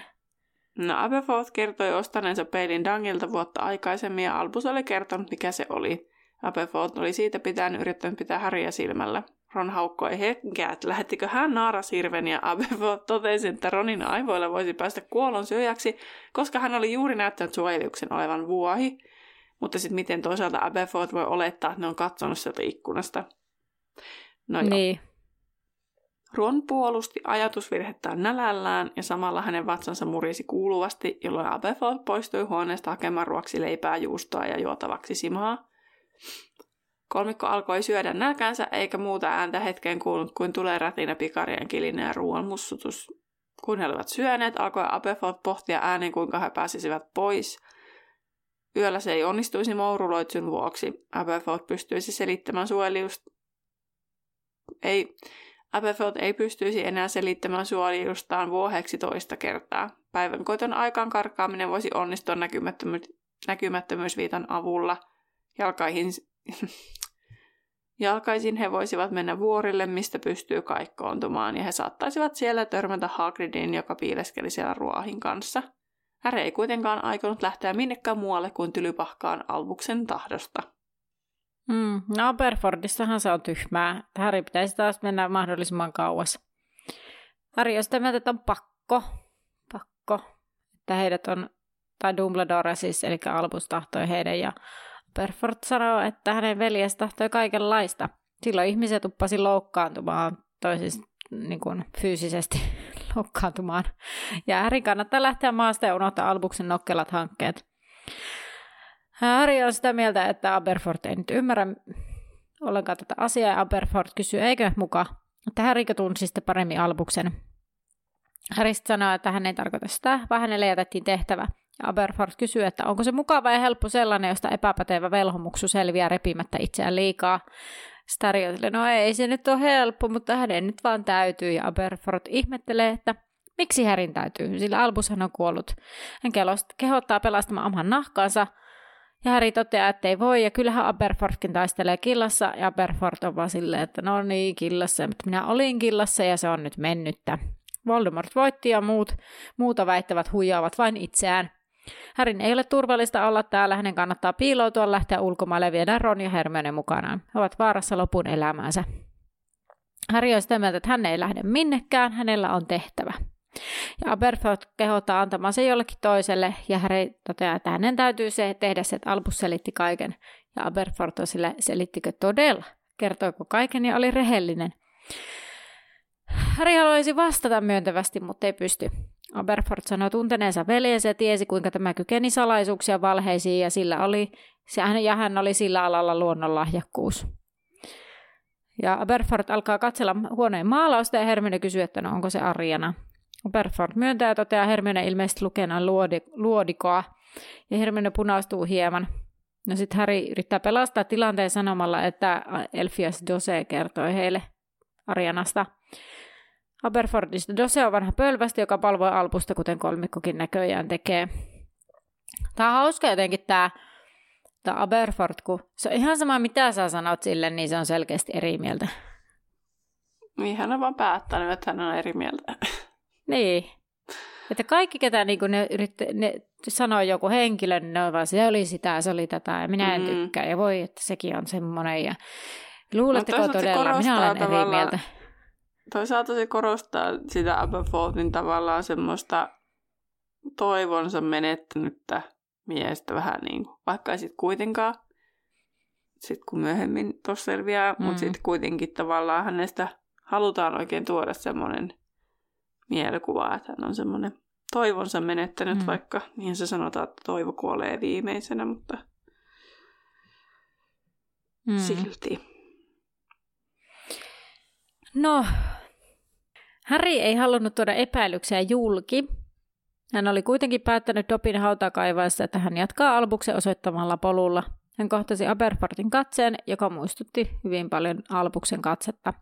No, Aberforth kertoi ostaneensa peilin Dungilta vuotta aikaisemmin ja Albus oli kertonut, mikä se oli. Aberforth oli siitä pitäen yrittänyt pitää Harryä silmällä. Ron haukkoi henkeä, että lähettikö hän naarashirven ja Aberforth totesi, että Ronin aivoilla voisi päästä kuolon syöjäksi, koska hän oli juuri näyttänyt suojeluksen olevan vuohi. Mutta sitten miten toisaalta Aberforth voi olettaa, että ne on katsonut sieltä ikkunasta. No joo. Niin. Ron puolusti ajatusvirhettään nälällään ja samalla hänen vatsansa murisi kuuluvasti, jolloin Aberforth poistui huoneesta hakemaan ruoksi leipää, juustoa ja juotavaksi simaa. Kolmikko alkoi syödä nälkänsä eikä muuta ääntä hetkeen kuulunut kuin tulee rätinä, pikarien kilinä ja ruoan mussutus. Kun he olivat syöneet, alkoi Aberforth pohtia ääneen, kuinka he pääsisivät pois. Yöllä se ei onnistuisi mouruloitsyn vuoksi. Aberforth ei pystyisi enää selittämään suoliilustaan vuoheksi toista kertaa. Päivänkoiton aikaan karkkaaminen voisi onnistua näkymättömyysviitan avulla. Jalkaisin he voisivat mennä vuorille, mistä pystyy kaikkoontumaan, ja he saattaisivat siellä törmätä Hagridin, joka piileskeli siellä ruohin kanssa. Harry ei kuitenkaan aikonut lähteä minnekään muualle kuin Tylypahkaan Albuksen tahdosta. No, Aberforthissahan se on tyhmää. Harry pitäisi taas mennä mahdollisimman kauas. Harry on sitä mieltä, että on pakko, että heidät on, tai Dumbledore siis, eli Albus tahtoi heidän, ja Aberforth sanoo, että hänen veljensä tahtoi kaikenlaista. Silloin ihmiset tuppasi loukkaantumaan, toisista niin kuin fyysisesti loukkaantumaan. Ja Harry kannattaa lähteä maasta ja unohtaa Albuksen nokkelat hankkeet. Harry on sitä mieltä, että Aberforth ei nyt ymmärrä ollenkaan tätä asiaa, ja Aberforth kysyy, eikö muka, että Harrykö tunsi sitten paremmin Albuksen. Harry sanoo, että hän ei tarkoita sitä, vaan hänelle jätettiin tehtävä. Ja Aberforth kysyy, että onko se mukava ja helppo sellainen, josta epäpätevä velhomuksu selviää repimättä itseään liikaa. Harry on, no ei se nyt ole helppo, mutta hänen nyt vaan täytyy, ja Aberforth ihmettelee, että miksi Harryn täytyy, sillä Albushan on kuollut. Hän kehottaa pelastamaan oman nahkansa. Ja Harry toteaa, että ei voi, ja kyllähän Aberforthkin taistelee killassa, ja Aberforth on vaan silleen, että no niin, killassa, mutta minä olin killassa, ja se on nyt mennyttä. Voldemort voitti, ja muuta väittävät huijaavat vain itseään. Harryn ei ole turvallista olla täällä, hänen kannattaa piiloutua, lähteä ulkomaille ja viedä Ron ja Hermione mukanaan. He ovat vaarassa lopun elämäänsä. Harry on sitä mieltä, että hän ei lähde minnekään, hänellä on tehtävä. Ja Aberforth kehottaa antamaan se jollekin toiselle, ja Harry toteaa, että hänen täytyy se tehdä se, että Albus selitti kaiken. Ja Aberforth on sille, selittikö todella? Kertoiko kaiken ja oli rehellinen? Harry haluaisi vastata myöntävästi, mutta ei pysty. Aberforth sanoi tunteneensa veljensä ja tiesi, kuinka tämä kykeni salaisuuksia valheisiin, ja hän oli sillä alalla luonnonlahjakkuus. Ja Aberforth alkaa katsella huoneen maalausta, ja Hermione kysyy, että no onko se Ariana. Oberford myöntää ja toteaa Hermione ilmeisesti lukenaan luodikoa, ja Hermione punaistuu hieman. No sit Harry yrittää pelastaa tilanteen sanomalla, että Elphias Dose kertoi heille Arianasta. Aberfordista Dose on vanha pölvästi, joka palvoi Alpusta, kuten kolmikkokin näköjään tekee. Tää on hauska jotenkin tää Aberford, kun se on ihan sama mitä sä sanot sille, niin se on selkeästi eri mieltä. Niin hän on vaan päättänyt, että hän on eri mieltä. Niin. Että kaikki, ketä niin ne sanoo joku henkilö, niin ne on vaan, se oli sitä, se oli tätä, ja minä en tykkää, ja voi, että sekin on semmoinen, ja luuletteko todella, minä olen eri mieltä. Toisaalta se korostaa sitä Aberfortin tavallaan semmoista toivonsa menettänyttä miestä vähän niin kuin, vaikka ei sitten kuitenkaan, sitten kun myöhemmin tuossa selviää, mutta sitten kuitenkin tavallaan hänestä halutaan oikein tuoda semmoinen mielikuva, että hän on semmoinen toivonsa menettänyt, vaikka niin se sanotaan, että toivo kuolee viimeisenä, mutta silti. No, Harry ei halunnut tuoda epäilyksiä julki. Hän oli kuitenkin päättänyt Dobbin hautakaivaessa, että hän jatkaa Albuksen osoittamalla polulla. Hän kohtasi Aberfortin katseen, joka muistutti hyvin paljon Albuksen katsetta.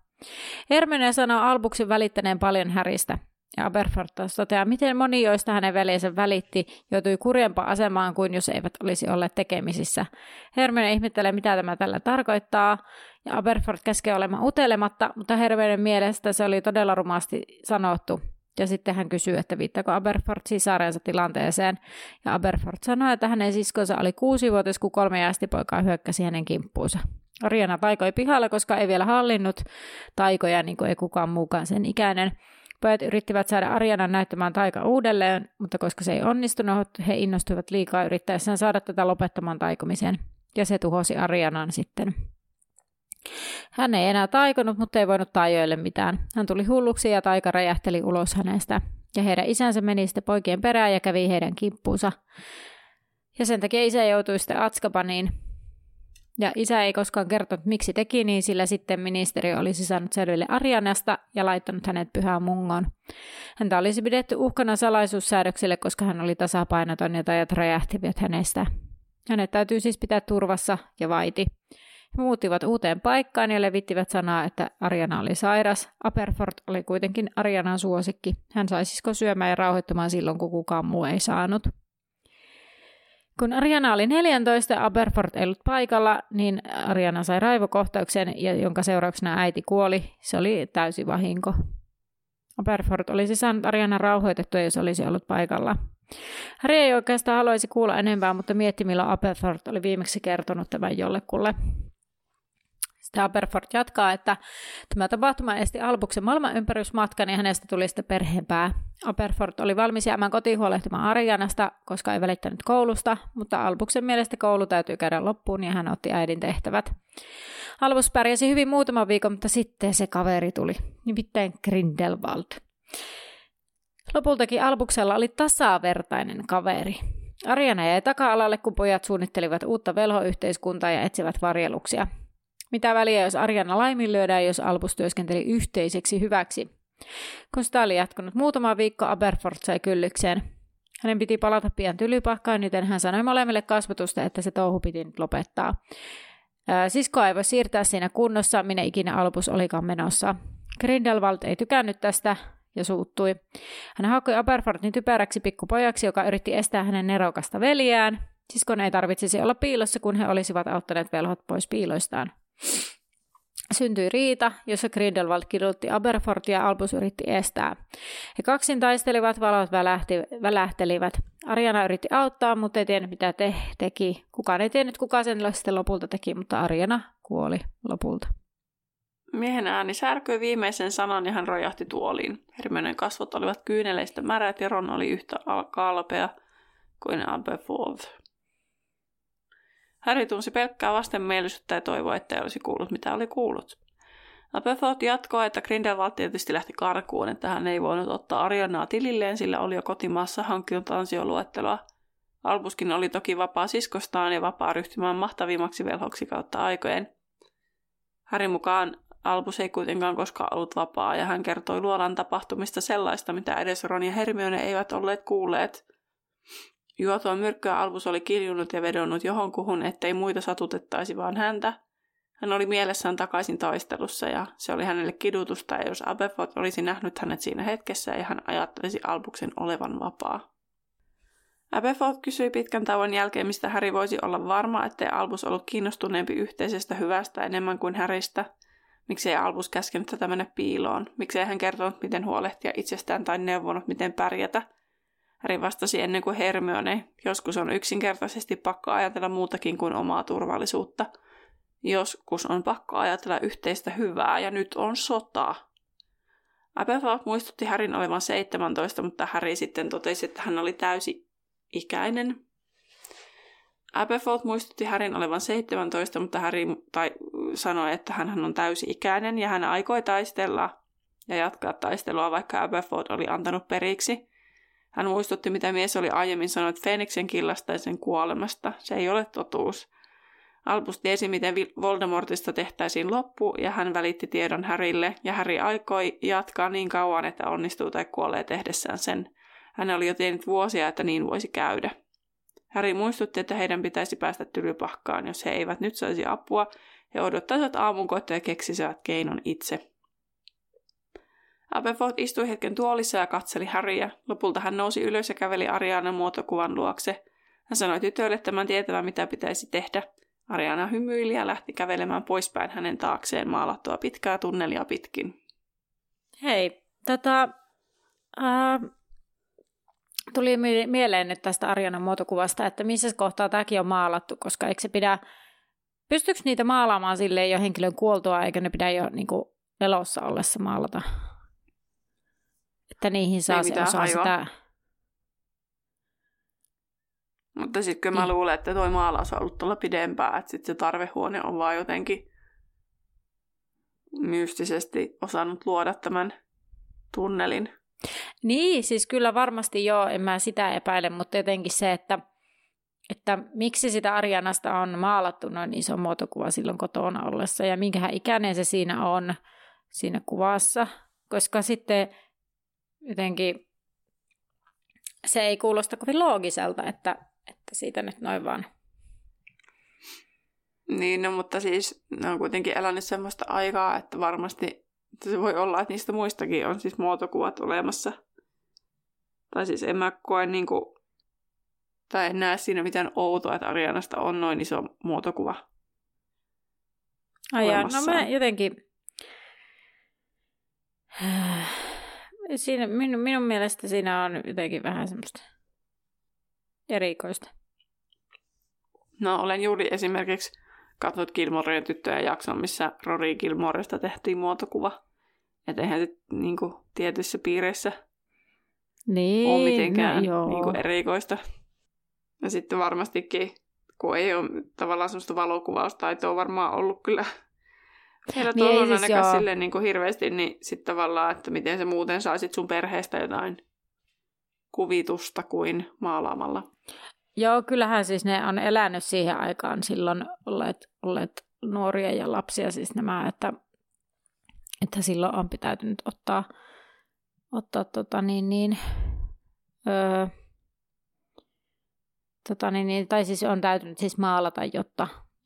Hermione sanoo Albuksen välittäneen paljon Harrystä, ja Aberford toteaa, miten moni, joista hänen veljensä välitti, joutui kurjempaan asemaan kuin jos eivät olisi olleet tekemisissä. Hermione ihmettelee, mitä tämä tällä tarkoittaa, ja Aberford käskee olemaan utelematta, mutta Hermionen mielestä se oli todella rumasti sanottu. Ja sitten hän kysyy, että viittaako Aberford sisarensa tilanteeseen, ja Aberford sanoi, että hänen siskonsa oli 6-vuotias, kun 3 jästipoikaa hyökkäsi hänen kimppuunsa. Ariana taikoi pihalla, koska ei vielä hallinnut taikoja, niin kuin ei kukaan muukaan sen ikäinen. Pojat yrittivät saada Arianan näyttämään taika uudelleen, mutta koska se ei onnistunut, he innostuivat liikaa yrittäessään saada tätä lopettamaan taikomisen. Ja se tuhosi Arianan sitten. Hän ei enää taikonut, mutta ei voinut taijoille mitään. Hän tuli hulluksi ja taika räjähteli ulos hänestä. Ja heidän isänsä meni sitten poikien perään ja kävi heidän kimppuunsa. Ja sen takia isä joutui sitten Azkabaniin. Ja isä ei koskaan kertonut, miksi teki niin, sillä sitten ministeri olisi saanut selville Arianasta ja laittanut hänet pyhään mungoon. Häntä olisi pidetty uhkana salaisuussäädöksille, koska hän oli tasapainoton ja tajat räjähtivät hänestä. Hänet täytyy siis pitää turvassa ja vaiti. He muuttivat uuteen paikkaan ja levittivät sanaa, että Ariana oli sairas. Aberford oli kuitenkin Arianan suosikki. Hän sai sisko syömään ja rauhoittumaan silloin, kun kukaan muu ei saanut. Kun Ariana oli 14 ja Aberford ei ollut paikalla, niin Ariana sai raivokohtauksen, jonka seurauksena äiti kuoli. Se oli täysi vahinko. Aberford olisi saanut Ariana rauhoitettua, jos olisi ollut paikalla. Harry ei oikeastaan haluaisi kuulla enempää, mutta mietti, milloin Aberford oli viimeksi kertonut tämän jollekulle. Sitten Aberford jatkaa, että tämä tapahtuma esti Albuksen maailmanympärysmatkan ja hänestä tuli sitten perheenpää. Aberford oli valmis jäämään kotiin huolehtimaan Arianasta, koska ei välittänyt koulusta, mutta Albuksen mielestä koulu täytyy käydä loppuun ja hän otti äidin tehtävät. Albus pärjäsi hyvin muutaman viikon, mutta sitten se kaveri tuli, nimittäin Grindelwald. Lopultakin Albuksella oli tasavertainen kaveri. Ariana jäi taka-alalle, kun pojat suunnittelivat uutta velhoyhteiskuntaa ja etsivät varjeluksia. Mitä väliä, jos Ariana laiminlyödään, jos Albus työskenteli yhteiseksi hyväksi? Kun sitä oli jatkunut muutama viikko, Aberford sai kyllykseen. Hänen piti palata pian Tylypahkaan, joten hän sanoi molemmille kasvatusta, että se touhu piti nyt lopettaa. Siskoa ei voi siirtää siinä kunnossa, minne ikinä Albus olikaan menossa. Grindelwald ei tykännyt tästä ja suuttui. Hän haukui Aberfordin typeräksi pikkupojaksi, joka yritti estää hänen nerokasta veljään. Siskon ei tarvitsisi olla piilossa, kun he olisivat auttaneet velhot pois piiloistaan. Syntyi riita, jossa Grindelwald kidutti Aberfordia ja Albus yritti estää. He kaksin taistelivat, valot välähtelivät. Ariana yritti auttaa, mutta ei tiennyt mitä teki. Kukaan ei tiennyt, kuka sen sitten lopulta teki, mutta Ariana kuoli lopulta. Miehen ääni särkyi viimeisen sanan ja hän rojahti tuoliin. Hermionen kasvot olivat kyyneleistä märät ja Ron oli yhtä kalpea kuin Aberford. Harry tunsi pelkkää vastenmielisyyttä ja toivoi, ettei olisi kuullut, mitä oli kuullut. Aberford jatkoi, että Grindelwald tietysti lähti karkuun, että hän ei voinut ottaa Arianaa tililleen, sillä oli jo kotimaassa hankkinut ansioluetteloa. Albuskin oli toki vapaa siskostaan ja vapaa ryhtymään mahtavimmaksi velhoksi kautta aikojen. Harry mukaan Albus ei kuitenkaan koskaan ollut vapaa, ja hän kertoi luolan tapahtumista sellaista, mitä edes Ron ja Hermione eivät olleet kuulleet. Juotua myrkkyä Albus oli kiljunut ja vedonnut johonkuhun, ettei muita satutettaisi vaan häntä. Hän oli mielessään takaisin taistelussa, ja se oli hänelle kidutusta, ja jos Aberforth olisi nähnyt hänet siinä hetkessä, ja hän ajattelisi Albuksen olevan vapaa. Aberforth kysyi pitkän tauon jälkeen, mistä Harry voisi olla varma, ettei Albus ollut kiinnostuneempi yhteisestä hyvästä enemmän kuin Harrystä. Miksei Albus käskenyt tätä mennä piiloon? Miksei hän kertonut, miten huolehtia itsestään tai neuvonut, miten pärjätä? Harry vastasi ennen kuin Hermione. Joskus on yksinkertaisesti pakko ajatella muutakin kuin omaa turvallisuutta. Joskus on pakko ajatella yhteistä hyvää, ja nyt on sota. Aberforth muistutti Harryn olevan 17, mutta Harry sitten totesi, että hän oli täysi-ikäinen. Aberforth muistutti Harryn olevan 17, mutta Harry sanoi, että hän on täysi-ikäinen ja hän aikoi taistella ja jatkaa taistelua, vaikka Aberforth oli antanut periksi. Hän muistutti, mitä mies oli aiemmin sanonut Feeniksen killasta ja sen kuolemasta. Se ei ole totuus. Albus tiesi, miten Voldemortista tehtäisiin loppu, ja hän välitti tiedon Harrylle, ja Harry aikoi jatkaa niin kauan, että onnistuu tai kuolee tehdessään sen. Hän oli jo tiennyt vuosia, että niin voisi käydä. Harry muistutti, että heidän pitäisi päästä Tylypahkaan, jos he eivät nyt saisi apua, he odottaisivat aamunkoittoa ja keksisivät keinon itse. Aberforth istui hetken tuolissa ja katseli Harryä. Lopulta hän nousi ylös ja käveli Arianan muotokuvan luokse. Hän sanoi tytölle tämän tietävän, mitä pitäisi tehdä. Ariana hymyili ja lähti kävelemään poispäin hänen taakseen maalattua pitkää tunnelia pitkin. Hei, tuli mieleen nyt tästä Arianan muotokuvasta, että missä kohtaa tämäkin on maalattu, koska eikö se pidä, pystyykö niitä maalaamaan silleen jo henkilön kuoltua, eikä ne pidä jo niin kuin elossa ollessa maalata? Että niihin saa se osaa sitä. Mutta sitten kyllä mä luulen, että toi maalaus on ollut tuolla pidempään, että sitten se tarvehuone on vaan jotenkin mystisesti osannut luoda tämän tunnelin. Niin, siis kyllä varmasti joo, en mä sitä epäile, mutta jotenkin se, että miksi sitä Arianasta on maalattu noin iso muotokuva silloin kotona ollessa ja minkähän ikäinen se siinä on siinä kuvassa, koska sitten jotenkin se ei kuulosta kovin loogiselta, että siitä nyt noin vaan. Niin, no, mutta siis ne on kuitenkin elänyt semmoista aikaa, että varmasti että se voi olla, että niistä muistakin on siis muotokuvat olemassa. Tai siis en mä koe niinku, tai en näe siinä mitään outoa, että Arianasta on noin iso muotokuva. Ai jaa, no mä jotenkin siinä, minun mielestä siinä on jotenkin vähän semmoista erikoista. No, olen juuri esimerkiksi katsonut Gilmoren tyttöjen jakson, missä Rory Gilmoresta tehtiin muotokuva. Että eihän se niinku, tietyissä piireissä niin, ole mitenkään no niinku, erikoista. Ja sitten varmastikin, kun ei ole tavallaan semmoista valokuvaustaitoa varmaan ollut kyllä heillä tuolla niin, on siis ainakaan joo. Silleen niin kuin hirveästi, niin sitten tavallaan, että miten se muuten saisit sun perheestä jotain kuvitusta kuin maalaamalla. Joo, kyllähän siis ne on elänyt siihen aikaan silloin, olleet nuoria ja lapsia siis nämä, että silloin on pitäytynyt ottaa tai siis on täytynyt siis maalata,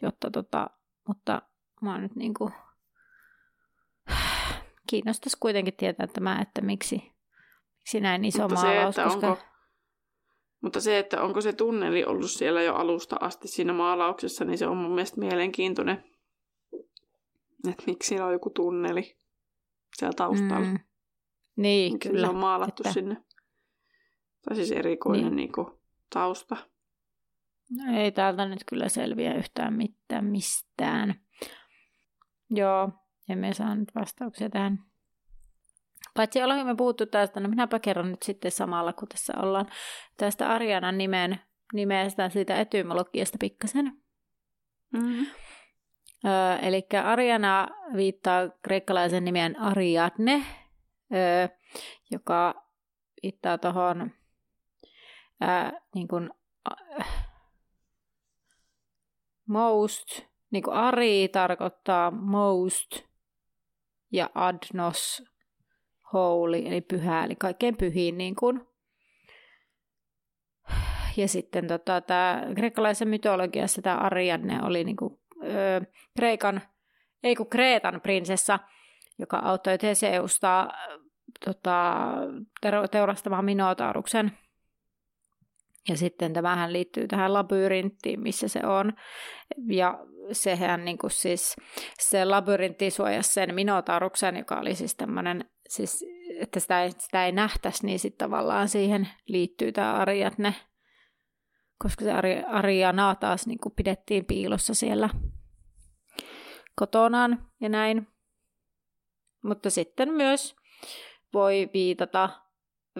jotta mutta mä oon nyt niinku kiinnostaisi kuitenkin tietää tämä, että miksi näin iso maalaus, mutta se, että onko se tunneli ollut siellä jo alusta asti siinä maalauksessa, niin se on mun mielestä mielenkiintoinen, että miksi siinä on joku tunneli siellä taustalla. Mm. Niin, miksi kyllä. Se on maalattu että sinne. Tai siis erikoinen niin. Niinku tausta. No, ei täältä nyt kyllä selviä yhtään mitään mistään. Joo, emme saa nyt vastauksia tähän. Paitsi ollaan me puhuttu tästä, no minäpä kerron nyt sitten samalla, kun tässä ollaan tästä Arianan nimestä siitä etymologiasta pikkasen. Mm-hmm. Eli Ariana viittaa kreikkalaisen nimen Ariadne, joka viittaa tuohon niin kuin most. Niin kuin Ari tarkoittaa most ja adnos, holy, eli pyhä, eli kaikkein pyhiin niin kuin. Ja sitten tämä kreikkalaisen mytologiassa tämä Ariadne oli niin kuin, Kreetan prinsessa, joka auttoi Teseusta teurastamaan Minotauruksen. Ja sitten tämähän liittyy tähän labyrinttiin, missä se on. Ja sehän niin kuin siis, se labyrintti suojasi sen Minotauruksen, joka oli siis tämmöinen, siis, että sitä ei nähtäisi, niin sitten tavallaan siihen liittyy tämä Ariadne. Koska se Ariana taas niin kuin pidettiin piilossa siellä kotonaan ja näin. Mutta sitten myös voi viitata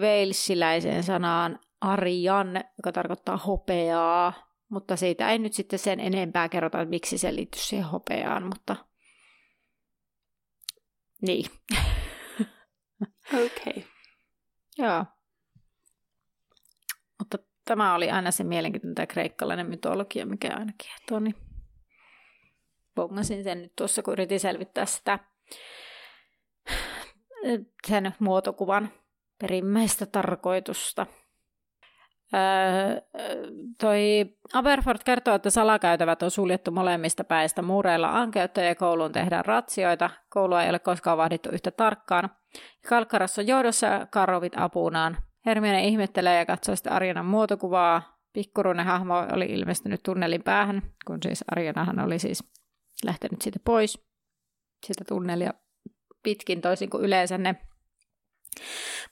walesiläiseen sanaan Arian, joka tarkoittaa hopeaa, mutta siitä ei nyt sitten sen enempää kerrota, että miksi se liittyy siihen hopeaan, mutta niin. Okei. Joo. Mutta tämä oli aina se mielenkiintoinen tämä kreikkalainen mytologia, mikä aina kiehtoo, niin bongasin sen nyt tuossa, kun yritin selvittää sitä sen muotokuvan perimmäistä tarkoitusta. Toi Aberford kertoo, että salakäytävät on suljettu molemmista päistä. Muureilla ankeutta ja kouluun tehdään ratsioita. Koulua ei ole koskaan vahdittu yhtä tarkkaan. Kalkkaras on johdossa ja Karrovit apunaan. Hermione ihmettelee ja katsoo sitä Arianan muotokuvaa. Pikkuruinen hahmo oli ilmestynyt tunnelin päähän, kun siis Arianahan oli siis lähtenyt siitä pois. Sitä tunnelia pitkin, toisin kuin yleensä ne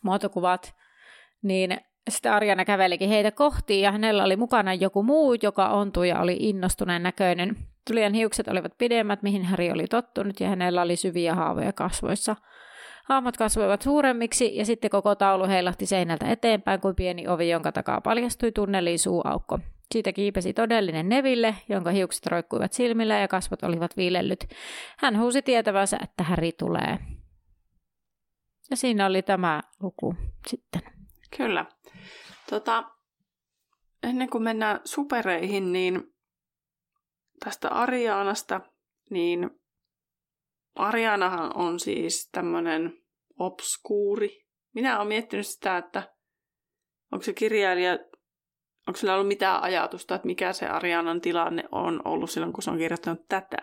muotokuvat, niin sitten Ariana kävelikin heitä kohti ja hänellä oli mukana joku muu, joka ontui ja oli innostuneen näköinen. Tulijan hiukset olivat pidemmät, mihin Harry oli tottunut, ja hänellä oli syviä haavoja kasvoissa. Haamot kasvoivat suuremmiksi ja sitten koko taulu heilahti seinältä eteenpäin kuin pieni ovi, jonka takaa paljastui tunneliin suuaukko. Siitä kiipesi todellinen Neville, jonka hiukset roikkuivat silmillä ja kasvot olivat viilellyt. Hän huusi tietävänsä, että Harry tulee. Ja siinä oli tämä luku sitten. Kyllä. Ennen kuin mennään supereihin, niin tästä Arianasta, niin Arianahan on siis tämmöinen obskuuri. Minä olen miettinyt sitä, että onko se kirjailija, onko sillä ollut mitään ajatusta, että mikä se Arianan tilanne on ollut silloin, kun se on kirjoittanut tätä.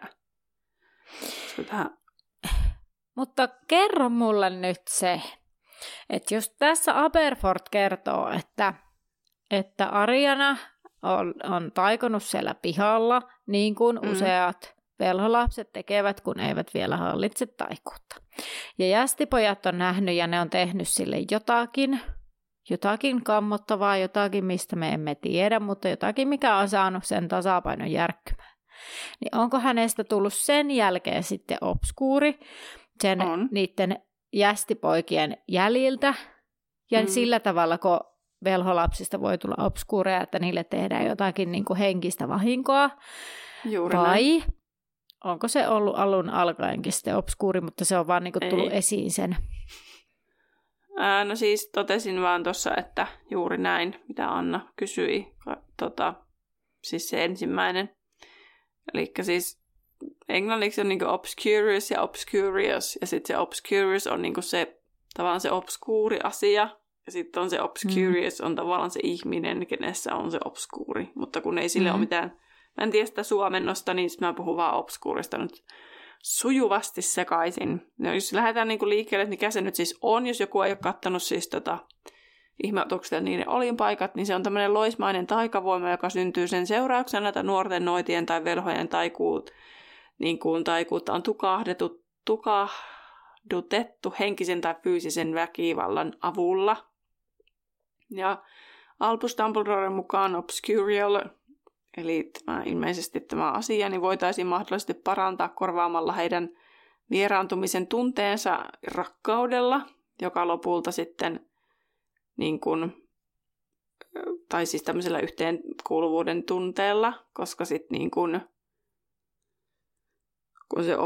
Mutta kerro mulle nyt se, että jos tässä Aberford kertoo, että Ariana on taikonut siellä pihalla, niin kuin useat velholapset tekevät, kun eivät vielä hallitse taikuutta. Ja jästipojat on nähnyt ja ne on tehnyt sille jotakin kammottavaa, jotakin mistä me emme tiedä, mutta jotakin mikä on saanut sen tasapainon järkkymään. Niin onko hänestä tullut sen jälkeen sitten obskuuri sen niiden jästipoikien jäljiltä ja sillä tavalla, kun velholapsista voi tulla obskuureja, että niille tehdään jotakin niin kuin henkistä vahinkoa. Juuri vai näin. Onko se ollut alun alkaenkin sitten obskuuri, mutta se on vaan niin kuin tullut esiin sen? No siis totesin vaan tuossa, että juuri näin, mitä Anna kysyi, siis se ensimmäinen. Eli siis englanniksi on niin kuin obscurious ja obscurious, ja sitten se obscurious on niin kuin se tavallaan se obskuuri asia, ja sitten on se obscurious on tavallaan se ihminen, kenessä on se obskuuri, mutta kun ei sille ole mitään. Mä en tiedä sitä suomennosta, niin mä puhun vaan obskuurista nyt sujuvasti sekaisin. Ja jos lähdetään niinku liikkeelle, että mikä se nyt siis on, jos joku ei ole kattanut siis ihmeotuksia niiden olinpaikat, niin se on tämmöinen loismainen taikavoima, joka syntyy sen seurauksena, että nuorten noitien tai velhojen taikuutta on tukahdutettu henkisen tai fyysisen väkivallan avulla. Ja Albus Dumbledoren mukaan obscurial, eli ilmeisesti tämä asia, niin voitaisiin mahdollisesti parantaa korvaamalla heidän vieraantumisen tunteensa rakkaudella, joka lopulta sitten, niin kuin, tai siis tämmöisellä yhteenkuuluvuuden tunteella, koska sitten niin kuin, kun se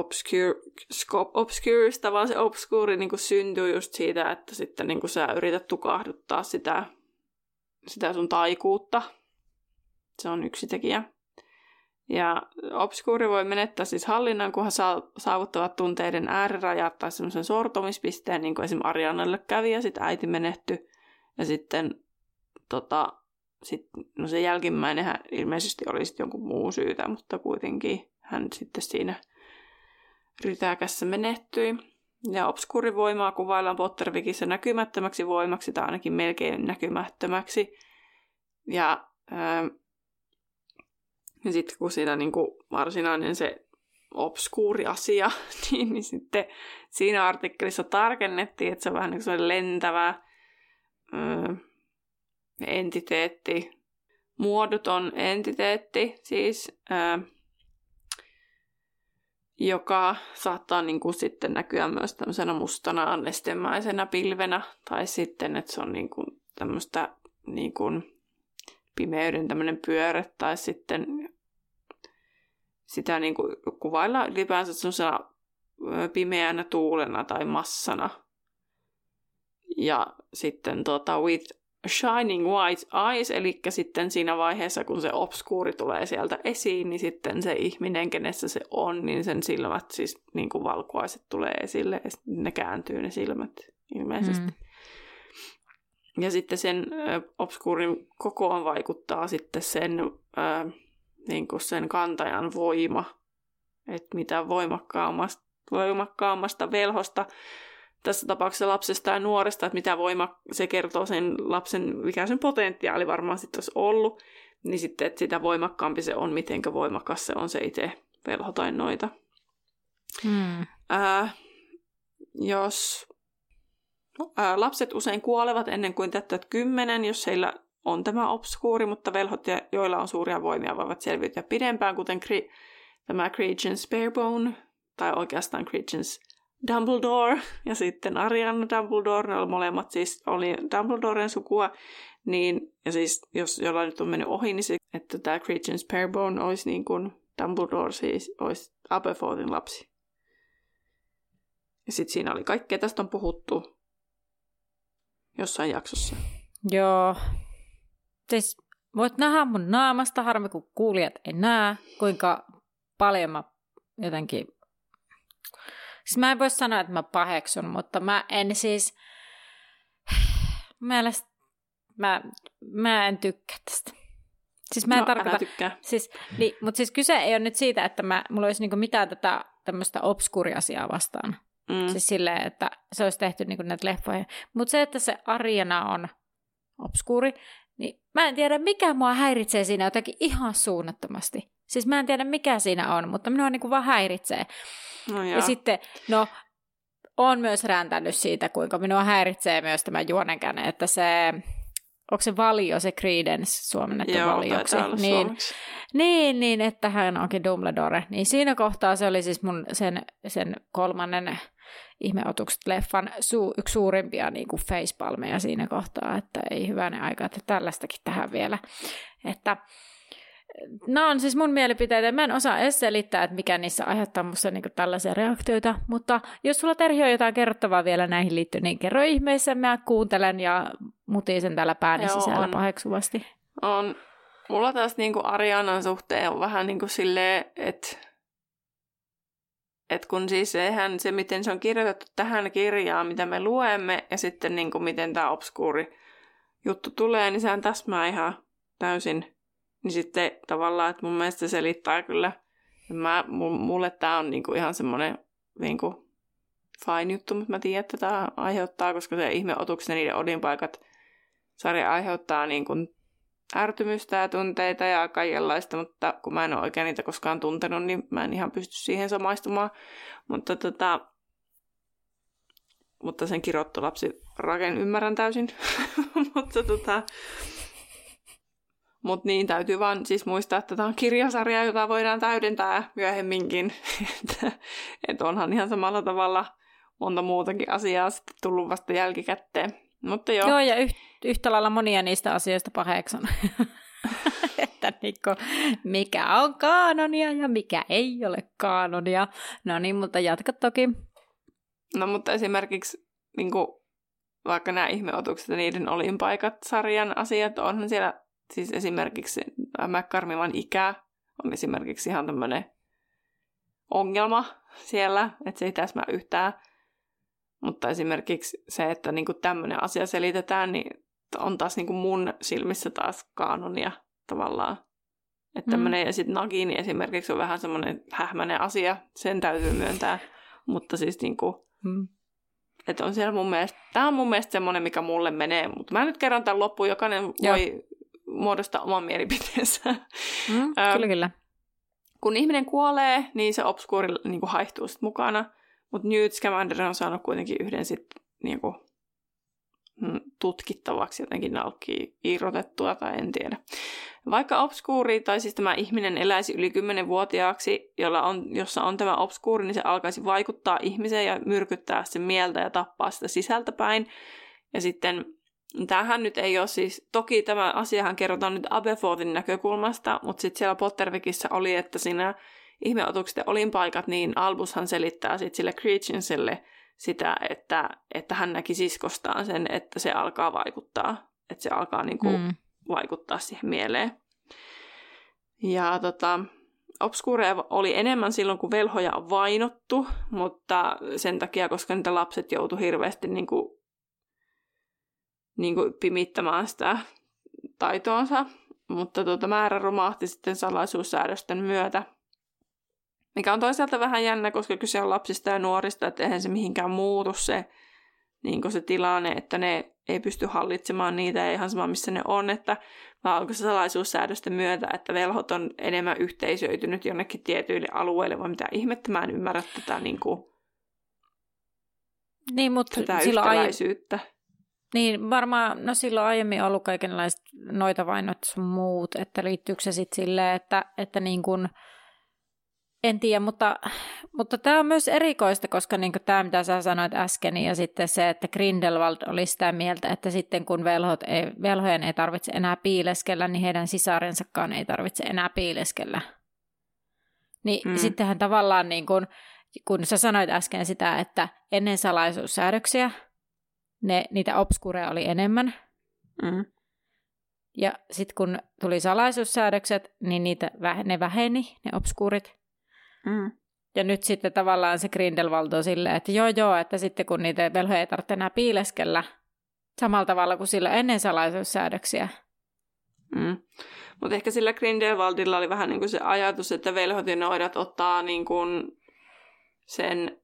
obscurista, vaan se obskuuri niin kuin syntyy just siitä, että sitten niin kuin sä yrität tukahduttaa sitä sun taikuutta. Se on yksi tekijä. Ja obskuuri voi menettää siis hallinnan, kunhan saavuttavat tunteiden äärirajat tai semmoisen sortumispisteen, niin kuin esimerkiksi Arianalle kävi ja sitten äiti menehtyi. Ja sitten no se jälkimmäinenhän ilmeisesti oli sitten jonkun muu syytä, mutta kuitenkin hän sitten siinä rytäkässä menehtyi. Ja obskuuri voimaa kuvaillaan Pottervikissä näkymättömäksi voimaksi tai ainakin melkein näkymättömäksi. Ja sitten kun siinä niinku varsinainen se obskuuri asia, niin sitten siinä artikkelissa tarkennettiin, että se on vähän niin kuin lentävä entiteetti, muodoton entiteetti siis, joka saattaa niinku sitten näkyä myös tämmöisenä mustana nestemäisenä pilvenä, tai sitten, että se on niinku tämmöistä niinku pimeyden tämmöinen pyörä, tai sitten sitä niinku kuvailla ylipäänsä semmoisena pimeänä tuulena tai massana. Ja sitten with shining white eyes, eli sitten siinä vaiheessa, kun se obskuuri tulee sieltä esiin, niin sitten se ihminen, kenessä se on, niin sen silmät, siis niin kuin valkuaiset tulee esille, ja ne kääntyy ne silmät ilmeisesti. Ja sitten sen obskuurin kokoon vaikuttaa sitten niin kuin sen kantajan voima, että mitä voimakkaammasta velhosta, tässä tapauksessa lapsesta ja nuoresta, että mitä se kertoo sen lapsen, mikä sen potentiaali varmaan sitten olisi ollut, niin sitten, että sitä voimakkaampi se on, mitenkä voimakas se on se itse velho tai noita. Jos lapset usein kuolevat ennen kuin täyttävät 10, jos heillä on tämä obskuuri, mutta velhot, joilla on suuria voimia, voivat selviytyä pidempään, kuten tämä Credence Barebone, tai oikeastaan Credence Dumbledore ja sitten Ariana Dumbledore, ne molemmat siis oli Dumbledoren sukua, niin, ja siis jos jollain nyt on mennyt ohi, niin se, että tämä Credence Barebone olisi niin kuin Dumbledore, siis olisi Aberforthin lapsi. Ja sitten siinä oli kaikkea, tästä on puhuttu jossain jaksossa. Joo. Siis voit nähdä mun naamasta, harmi kun kuulijat ei näe, kuinka paljon mä jotenkin... Siis mä en voi sanoa, että mä paheksun, mutta mä en siis... Mä en tykkää tästä. Siis mä en tarkoita... Tykkää. Siis, niin, mutta siis kyse ei ole nyt siitä, että mulla olisi niinku mitään tätä tämmöistä obskuuriasiaa vastaan. Siis silleen, että se olisi tehty niinku näitä leffoja. Mutta se, että se Ariana on obskuuri, niin mä en tiedä, mikä mua häiritsee siinä jotakin ihan suunnattomasti. Siis mä en tiedä, mikä siinä on, mutta minua niinku vaan häiritsee. No ja sitten, oon myös räntänyt siitä, kuinka minua häiritsee myös tämä juonenkäänne, että se, onko se Valio, se Credence suomennettu Valioksi? Niin, että hän onkin Dumbledore. Niin siinä kohtaa se oli siis mun sen kolmannen Ihmeotukset-leffan yksi suurimpia niin kuin facepalmeja siinä kohtaa, että ei hyvänä aikaa, että tällaistakin tähän vielä, että... Nämä on siis mun mielipiteitä. Mä en osaa edes selittää, että mikä niissä aiheuttaa musta niinku tällaisia reaktioita, mutta jos sulla Terhi on jotain kerrottavaa vielä näihin liittyen, niin kerro ihmeessä. Mä kuuntelen ja mutin sen täällä pääni sisällä paheksuvasti. On. Mulla taas niinku Arianan suhteen on vähän niinku silleen, että kun siis eihän se, miten se on kirjoitettu tähän kirjaan, mitä me luemme, ja sitten niinku miten tämä obskuuri juttu tulee, niin sehän täsmää ihan täysin. Niin sitten tavallaan, että mun mielestä se selittää kyllä. Mulle tää on niinku ihan semmoinen niinku fine juttu, mutta mä tiedän, että tää aiheuttaa, koska se ihmeotuksen niiden odinpaikat sarja aiheuttaa niinku ärtymystä ja tunteita ja kaikenlaista, mutta kun mä en ole oikein niitä koskaan tuntenut, niin mä en ihan pysty siihen samaistumaan. Mutta sen kirottu lapsi raken ymmärrän täysin. Mutta niin, täytyy vaan siis muistaa, että tämä on kirjasarja, jota voidaan täydentää myöhemminkin. Että onhan ihan samalla tavalla monta muutakin asiaa sitten tullut vasta jälkikäteen. Mutta joo, ja yhtä lailla monia niistä asioista paheksan. Että niinku, mikä on kaanonia ja mikä ei ole kaanonia. No niin, mutta jatka toki. No mutta esimerkiksi... Niinku, vaikka nämä ihmeotukset ja niiden olinpaikat-sarjan asiat, onhan siellä... Siis esimerkiksi McCormivan ikä on esimerkiksi ihan tämmöinen ongelma siellä, että se ei täsmää yhtään. Mutta esimerkiksi se, että niinku tämmöinen asia selitetään, niin on taas niinku mun silmissä taas kaanonia tavallaan. Että tämmöinen, ja sitten Nagini esimerkiksi on vähän semmoinen hähmäinen asia, sen täytyy myöntää. Mutta siis niinku, että on siellä mun mielestä, tämä on mun mielestä semmoinen, mikä mulle menee. Mutta mä nyt kerron tämän loppuun, jokainen voi muodostaa oman mielipiteensä. Kyllä. Kun ihminen kuolee, niin se obskuuri niinku haihtuu sitten mukana. Mutta Newt Scamander on saanut kuitenkin yhden sitten niinku tutkittavaksi jotenkin nalkkiin irrotettua, tai en tiedä. Vaikka obskuuri, tai siis tämä ihminen eläisi yli 10-vuotiaaksi, jossa on tämä obskuuri, niin se alkaisi vaikuttaa ihmiseen ja myrkyttää sen mieltä ja tappaa sitä sisältä päin. Ja sitten tämähän nyt ei ole siis, toki tämä asiahan kerrotaan nyt Aberforthin näkökulmasta, mutta sitten siellä Pottervikissä oli, että siinä ihmeotukset ja olinpaikat, niin Albushan selittää sitten sille Cretchinselle sitä, että hän näki siskostaan sen, että se alkaa vaikuttaa. Että se alkaa niinku vaikuttaa siihen mieleen. Ja obskuureja oli enemmän silloin, kun velhoja on vainottu, mutta sen takia, koska niitä lapset joutu hirveästi niinku pimittämään sitä taitoonsa. Mutta määrä romahti sitten salaisuussäädösten myötä. Mikä on toisaalta vähän jännä, koska kyse on lapsista ja nuorista, että eihän se mihinkään muutu se tilanne, että ne ei pysty hallitsemaan niitä, ihan sama missä ne on, että vaan onko se salaisuussäädösten myötä, että velhot on enemmän yhteisöitynyt jonnekin tietyille alueille, vai mitä ihmettä, mä en ymmärrä tätä, mutta tätä yhtäläisyyttä. Niin, varmaan, silloin aiemmin ollut kaikenlaiset noita vainot sun muut, että liittyykö se sitten silleen, että niin kuin en tiedä, mutta tämä on myös erikoista, koska niin tämä, mitä sä sanoit äsken, ja sitten se, että Grindelwald oli sitä mieltä, että sitten kun velhojen ei tarvitse enää piileskellä, niin heidän sisarensakaan ei tarvitse enää piileskellä. Niin sittenhän tavallaan, niin kun sä sanoit äsken sitä, että ennen salaisuussäädöksiä niitä obskureja oli enemmän, ja sitten kun tuli salaisuussäädökset, niin ne väheni, ne obskuurit. Ja nyt sitten tavallaan se Grindelwald on silleen, että joo, että sitten kun niitä velhoja ei tarvitse enää piileskellä samalla tavalla kuin sillä ennen salaisuussäädöksiä. Mutta ehkä sillä Grindelwaldilla oli vähän niin kuin se ajatus, että velhot ja noidat ottaa niin kuin sen,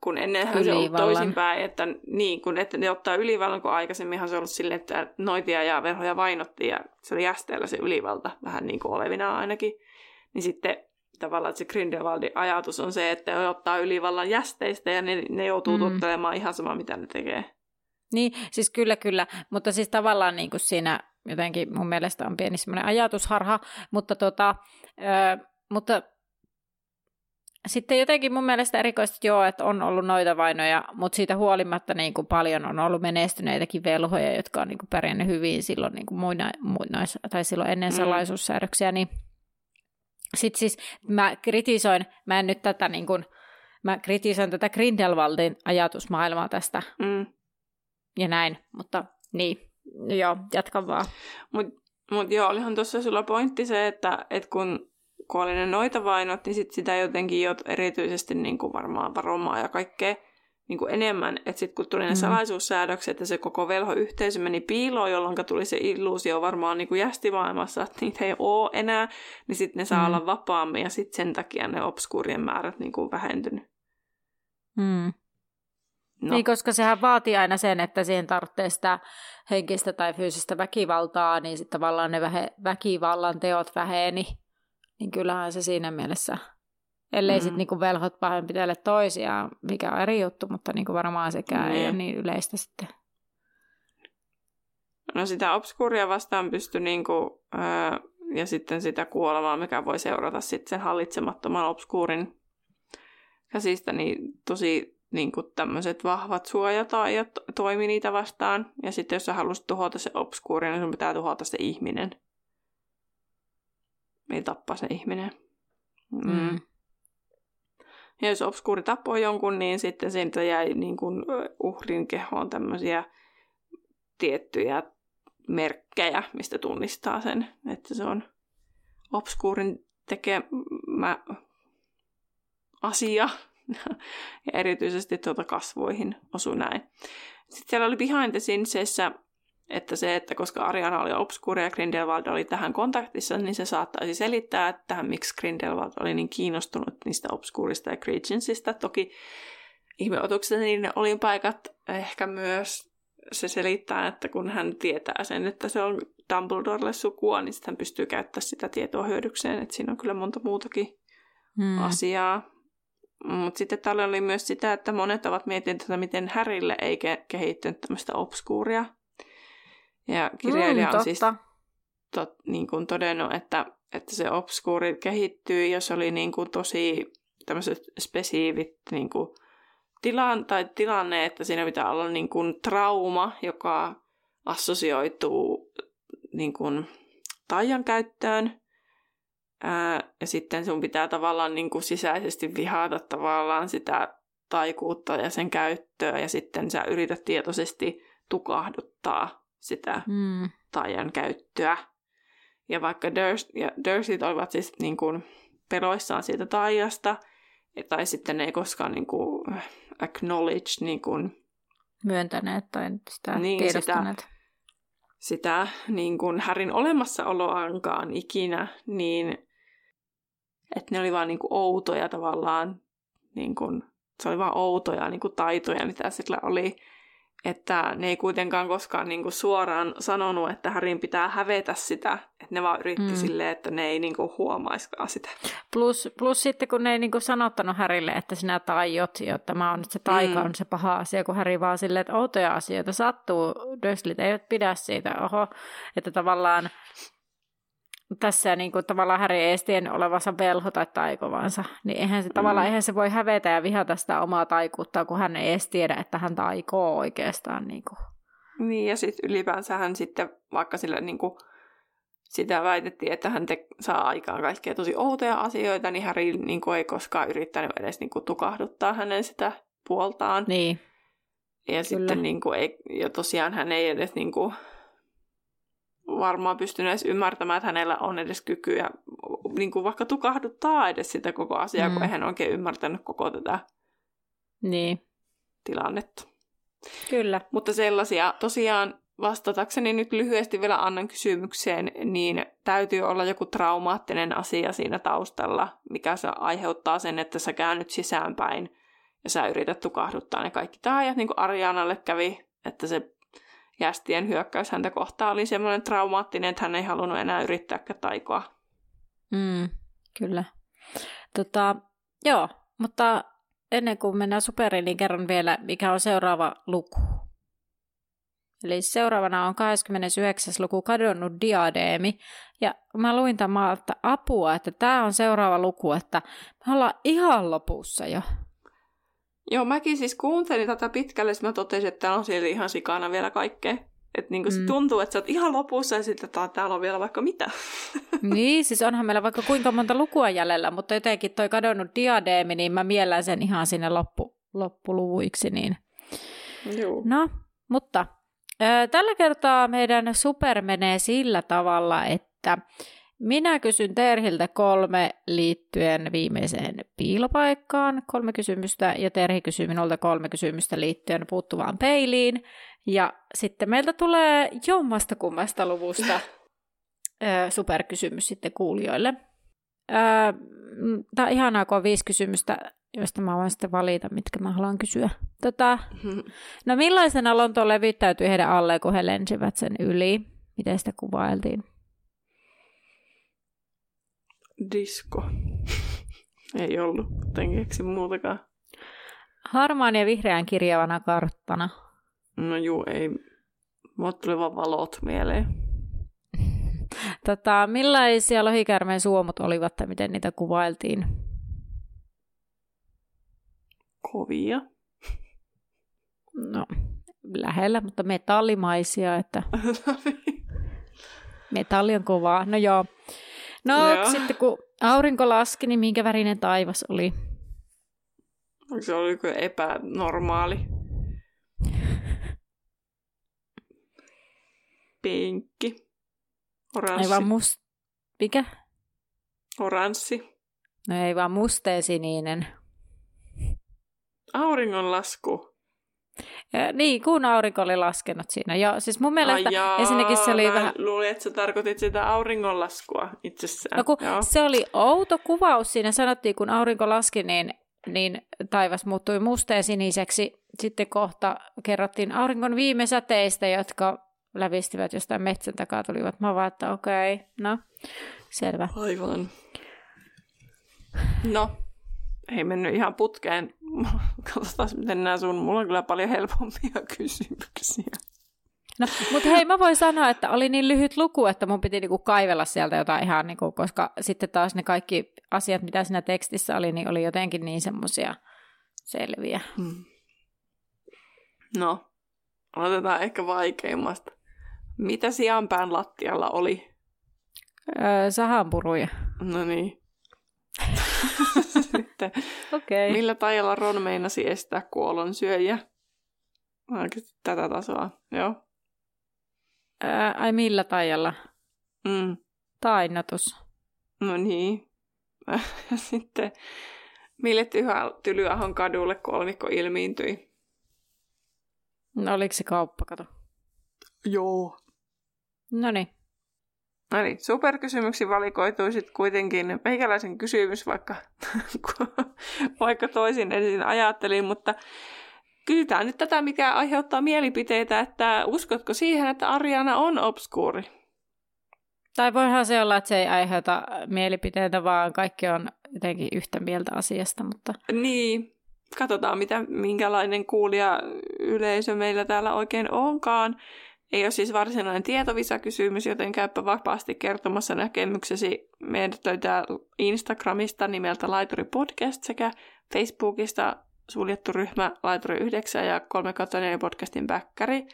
kun ennenhän se on toisinpäin, että, niin kun, että ne ottaa ylivallan, kun aikaisemminhan se on ollut silleen, että noitia ja velhoja vainottiin ja se oli jästeellä se ylivalta, vähän niin kuin olevina ainakin. Niin sitten tavallaan se Grindelwaldin ajatus on se, että ne ottaa ylivallan jästeistä ja ne joutuu tottelemaan ihan samaa, mitä ne tekee. Niin, siis kyllä. Mutta siis tavallaan niin kuin siinä jotenkin mun mielestä on pieni semmoinen ajatusharha, mutta sitten jotenkin mun mielestä erikoisesti että on ollut noita vainoja, mutta siitä huolimatta niin kuin paljon on ollut menestyneitäkin velhoja, jotka on niin kuin pärjännyt hyvin silloin, niin kuin tai silloin ennen salaisuussäädöksiä, niin sitten siis mä kritisoin tätä Grindelwaldin ajatusmaailmaa tästä ja näin, mutta niin, joo, jatkan vaan. Mut joo, olihan tuossa sulla pointti se, että kun oli ne noita vainot, niin sit sitä jotenkin erityisesti niin kuin varmaan varomaa ja kaikkea niin kuin enemmän, että sitten kun tuli ne salaisuussäädökset ja se koko velhoyhteisö meni piiloon, jolloin tuli se illuusio varmaan niin kuin jästimaailmassa, että niitä ei ole enää, niin sitten ne saa olla vapaammin ja sitten sen takia ne obskuurien määrät niin kuin vähentynyt. No. Niin, koska sehän vaatii aina sen, että siihen tarvitsee sitä henkistä tai fyysistä väkivaltaa, niin sitten tavallaan ne väkivallan teot väheni, niin kyllähän se siinä mielessä, ellei sitten niinku velhot pahoinpitele toisiaan, mikä on eri juttu, mutta niinku varmaan sekään ei ole niin yleistä sitten. No sitä obskuuria vastaan pystyi niinku, ja sitten sitä kuolemaa, mikä voi seurata sitten sen hallitsemattoman obskuurin käsistä, niin tosi niinku tämmöiset vahvat suojataajat toimi niitä vastaan. Ja sitten jos sä halusit tuhota se obskuurin, niin sun pitää tuhota se ihminen. Ei tappaa se ihminen. Ja jos obskuuri tappoi jonkun, niin sitten siitä jäi niin kuin uhrin kehoon tämmöisiä tiettyjä merkkejä, mistä tunnistaa sen, että se on obskuurin tekemä asia. Ja erityisesti kasvoihin osui näin. Sitten siellä oli behind the scenesessä, että koska Ariana oli obskuuria ja Grindelwald oli tähän kontaktissa, niin se saattaisi selittää, että miksi Grindelwald oli niin kiinnostunut niistä obskuurista ja Creaginsista. Toki ihmeotuksessa niin ne oli paikat ehkä myös se selittää, että kun hän tietää sen, että se on Dumbledorelle sukua, niin sitten hän pystyy käyttämään sitä tietoa hyödykseen. Että siinä on kyllä monta muutakin asiaa. Mutta sitten täällä oli myös sitä, että monet ovat miettineet, että miten Harrylle ei kehittynyt tämmöistä obskuuria. Ja kirjailija on siis niin kuin todennut, että se obskuuri kehittyy, jos oli niin kuin tosi tämmöiset spesiivit niin kuin tilanne, että siinä pitää olla niin kuin trauma, joka assosioituu niin kuin taian käyttöön. Ja sitten sun pitää tavallaan niin kuin sisäisesti vihata tavallaan sitä taikuutta ja sen käyttöä, ja sitten sä yrität tietoisesti tukahduttaa sitä taian käyttöä. Ja vaikka Dursleyt olivat siis niin kuin peloissaan siitä taiasta, tai sitten ne ei koskaan niin kuin acknowledge niin kuin myöntäneet tai sitä niin tiedostaneet. Sitä niin kuin Harryn olemassaoloankaan ikinä, niin että ne oli vaan niinku outoja tavallaan, niinkun se oli vaan outoja niinku taitoja, mitä sillä oli, että ne ei kuitenkaan koskaan niinku suoraan sanonut, että Harryn pitää hävetä sitä, että ne vaan yritti silleen, että ne ei niinku huomaiskaan sitä. Plus sitten kun ne ei niinku sanottanut Harrylle, että sinä taiot, ja tämä on nyt se taika on se paha asia, kun Harry vaan silleen, että outoja asioita sattuu, Dursleyt eivät pidä siitä, että tavallaan tässä niin kuin tavallaan Harry ei tien olevansa velho tai taikovansa, niin eihän se, tavallaan, eihän se voi hävetä ja vihata sitä omaa taikuuttaan, kun hän ei edes tiedä, että hän taikoo oikeastaan. Niin, niin ja sitten ylipäänsä hän sitten, vaikka sillä niin kuin sitä väitettiin, että hän saa aikaan kaikkea tosi outoja asioita, niin Harry niin kuin ei koskaan yrittänyt edes niin kuin tukahduttaa hänen sitä puoltaan. Niin. Ja sitten niin kuin ei, ja tosiaan hän ei edes niin kuin varmaan pystynyt edes ymmärtämään, että hänellä on edes kykyä niin kuin vaikka tukahduttaa edes sitä koko asiaa, kun eihän oikein ymmärtänyt koko tätä tilannetta. Kyllä. Mutta sellaisia, tosiaan vastatakseni nyt lyhyesti vielä Annan kysymykseen, niin täytyy olla joku traumaattinen asia siinä taustalla, mikä se aiheuttaa sen, että sä käännyt sisäänpäin ja sä yrität tukahduttaa ne kaikki taajat, niin kuin Arianalle kävi, että se Jästien hyökkäys häntä kohtaan oli semmoinen traumaattinen, että hän ei halunnut enää yrittääkään taikoa. Kyllä. Joo, mutta ennen kuin mennään superiin, niin kerron vielä, mikä on seuraava luku. Eli seuraavana on 29. luku, kadonnut diadeemi. Ja mä luin tämän, että apua, että tämä on seuraava luku, että me ollaan ihan lopussa jo. Joo, mäkin siis kuuntelin tätä pitkälle, mä totesin, että täällä on siellä ihan sikana vielä kaikkea. Että niin se tuntuu, että sä oot ihan lopussa ja sitten täällä on vielä vaikka mitä. Niin, siis onhan meillä vaikka kuinka monta lukua jäljellä, mutta jotenkin toi kadonnut diadeemi, niin mä miellän sen ihan sinne loppuluvuiksi. Niin. Joo. No, mutta tällä kertaa meidän super menee sillä tavalla, että minä kysyn Terhiltä 3 liittyen viimeiseen piilopaikkaan 3 kysymystä ja Terhi kysyy minulta 3 kysymystä liittyen puuttuvaan peiliin. Ja sitten meiltä tulee jommasta kummasta luvusta superkysymys sitten kuulijoille. Tämä on ihanaa, kun on 5 kysymystä, joista mä voin sitten valita, mitkä mä haluan kysyä. No millaisena Lontoon levittäytyi heidän alleen, kun he lensivät sen yli? Miten sitä kuvailtiin? Disko. Ei ollut, en keksi muutakaan. Harmaan ja vihreän kirjavana karttana. No juu, ei. Mulle tuli vaan valot mieleen. Millaisia lohikäärmeen suomut olivat tai miten niitä kuvailtiin? Kovia. No, lähellä, mutta metallimaisia. Että metalli on kovaa. No joo. No, sitten kun aurinko laski, niin minkä värinen taivas oli? Se oli kyllä epänormaali. Pinkki. Oranssi. Ei vaan musta. Mikä? Oranssi. No ei vaan musteesininen. Auringonlasku. Ja, niin, kun aurinko oli laskenut siinä. Joo, siis mun mielestä ensinnäkin se oli vähän... Luulin, että sä tarkoitit sitä auringonlaskua itsessään. No kun se oli outo kuvaus siinä. Sanottiin, kun aurinko laski, niin taivas muuttui musteesiniseksi. Sitten kohta kerrottiin auringon viime säteistä, jotka lävistivät jostain metsän takaa, tulivat. Mä vaan, että okei, no, selvä. Aivan. No, ei mennyt ihan putkeen. Katsotaan, miten nämä sun... Mulla on kyllä paljon helpompia kysymyksiä. No, mutta hei, mä voin sanoa, että oli niin lyhyt luku, että mun piti niinku kaivella sieltä jotain ihan, niinku, koska sitten taas ne kaikki asiat, mitä siinä tekstissä oli, niin oli jotenkin niin semmoisia selviä. Hmm. No, aloitetaan ehkä vaikeimmasta. Mitä sianpään lattialla oli? Sahanpuruja. No niin. Sitten, okay. Millä taijalla Ron meinasi estää kuolon syöjä? Oikeasti tätä tasoa, joo. Ai millä taijalla? Mm. Tainnotus. No niin. Sitten, mille Tylyahon kadulle kolmikko ilmiintyi? No oliko se kauppakato? Joo. Noniin. No niin, superkysymyksi valikoitui sitten kuitenkin meikäläisen kysymys, vaikka toisin ensin ajattelin, mutta kysytään nyt tätä, mikä aiheuttaa mielipiteitä, että uskotko siihen, että Ariana on obskuuri? Tai voihan se olla, että se ei aiheuta mielipiteitä, vaan kaikki on jotenkin yhtä mieltä asiasta, mutta... Niin, katsotaan minkälainen kuulijayleisö meillä täällä oikein onkaan. Ei ole siis varsinainen tietovisakysymys, joten käypä vapaasti kertomassa näkemyksesi. Meidät löytää Instagramista nimeltä Laituri Podcast sekä Facebookista suljettu ryhmä Laituri 9 ja 3/4 podcastin väkkäri.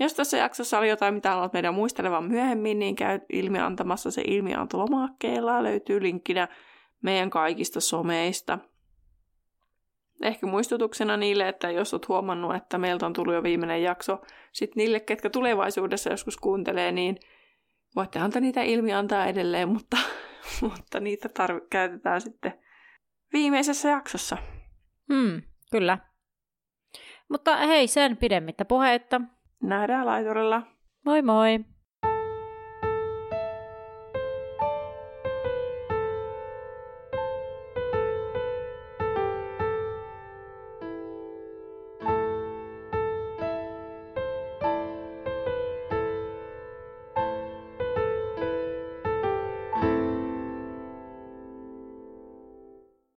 Jos tässä jaksossa oli jotain, mitä haluat meidän muistelevan myöhemmin, niin käy ilmiantamassa se ilmiantolomakkeella. Löytyy linkkinä meidän kaikista someista. Ehkä muistutuksena niille, että jos olet huomannut, että meiltä on tullut jo viimeinen jakso, sitten niille, ketkä tulevaisuudessa joskus kuuntelee, niin voitte antaa niitä ilmiantaa edelleen, mutta niitä käytetään sitten viimeisessä jaksossa. Kyllä. Mutta hei, sen pidemmittä puheitta. Nähdään laiturilla. Moi moi!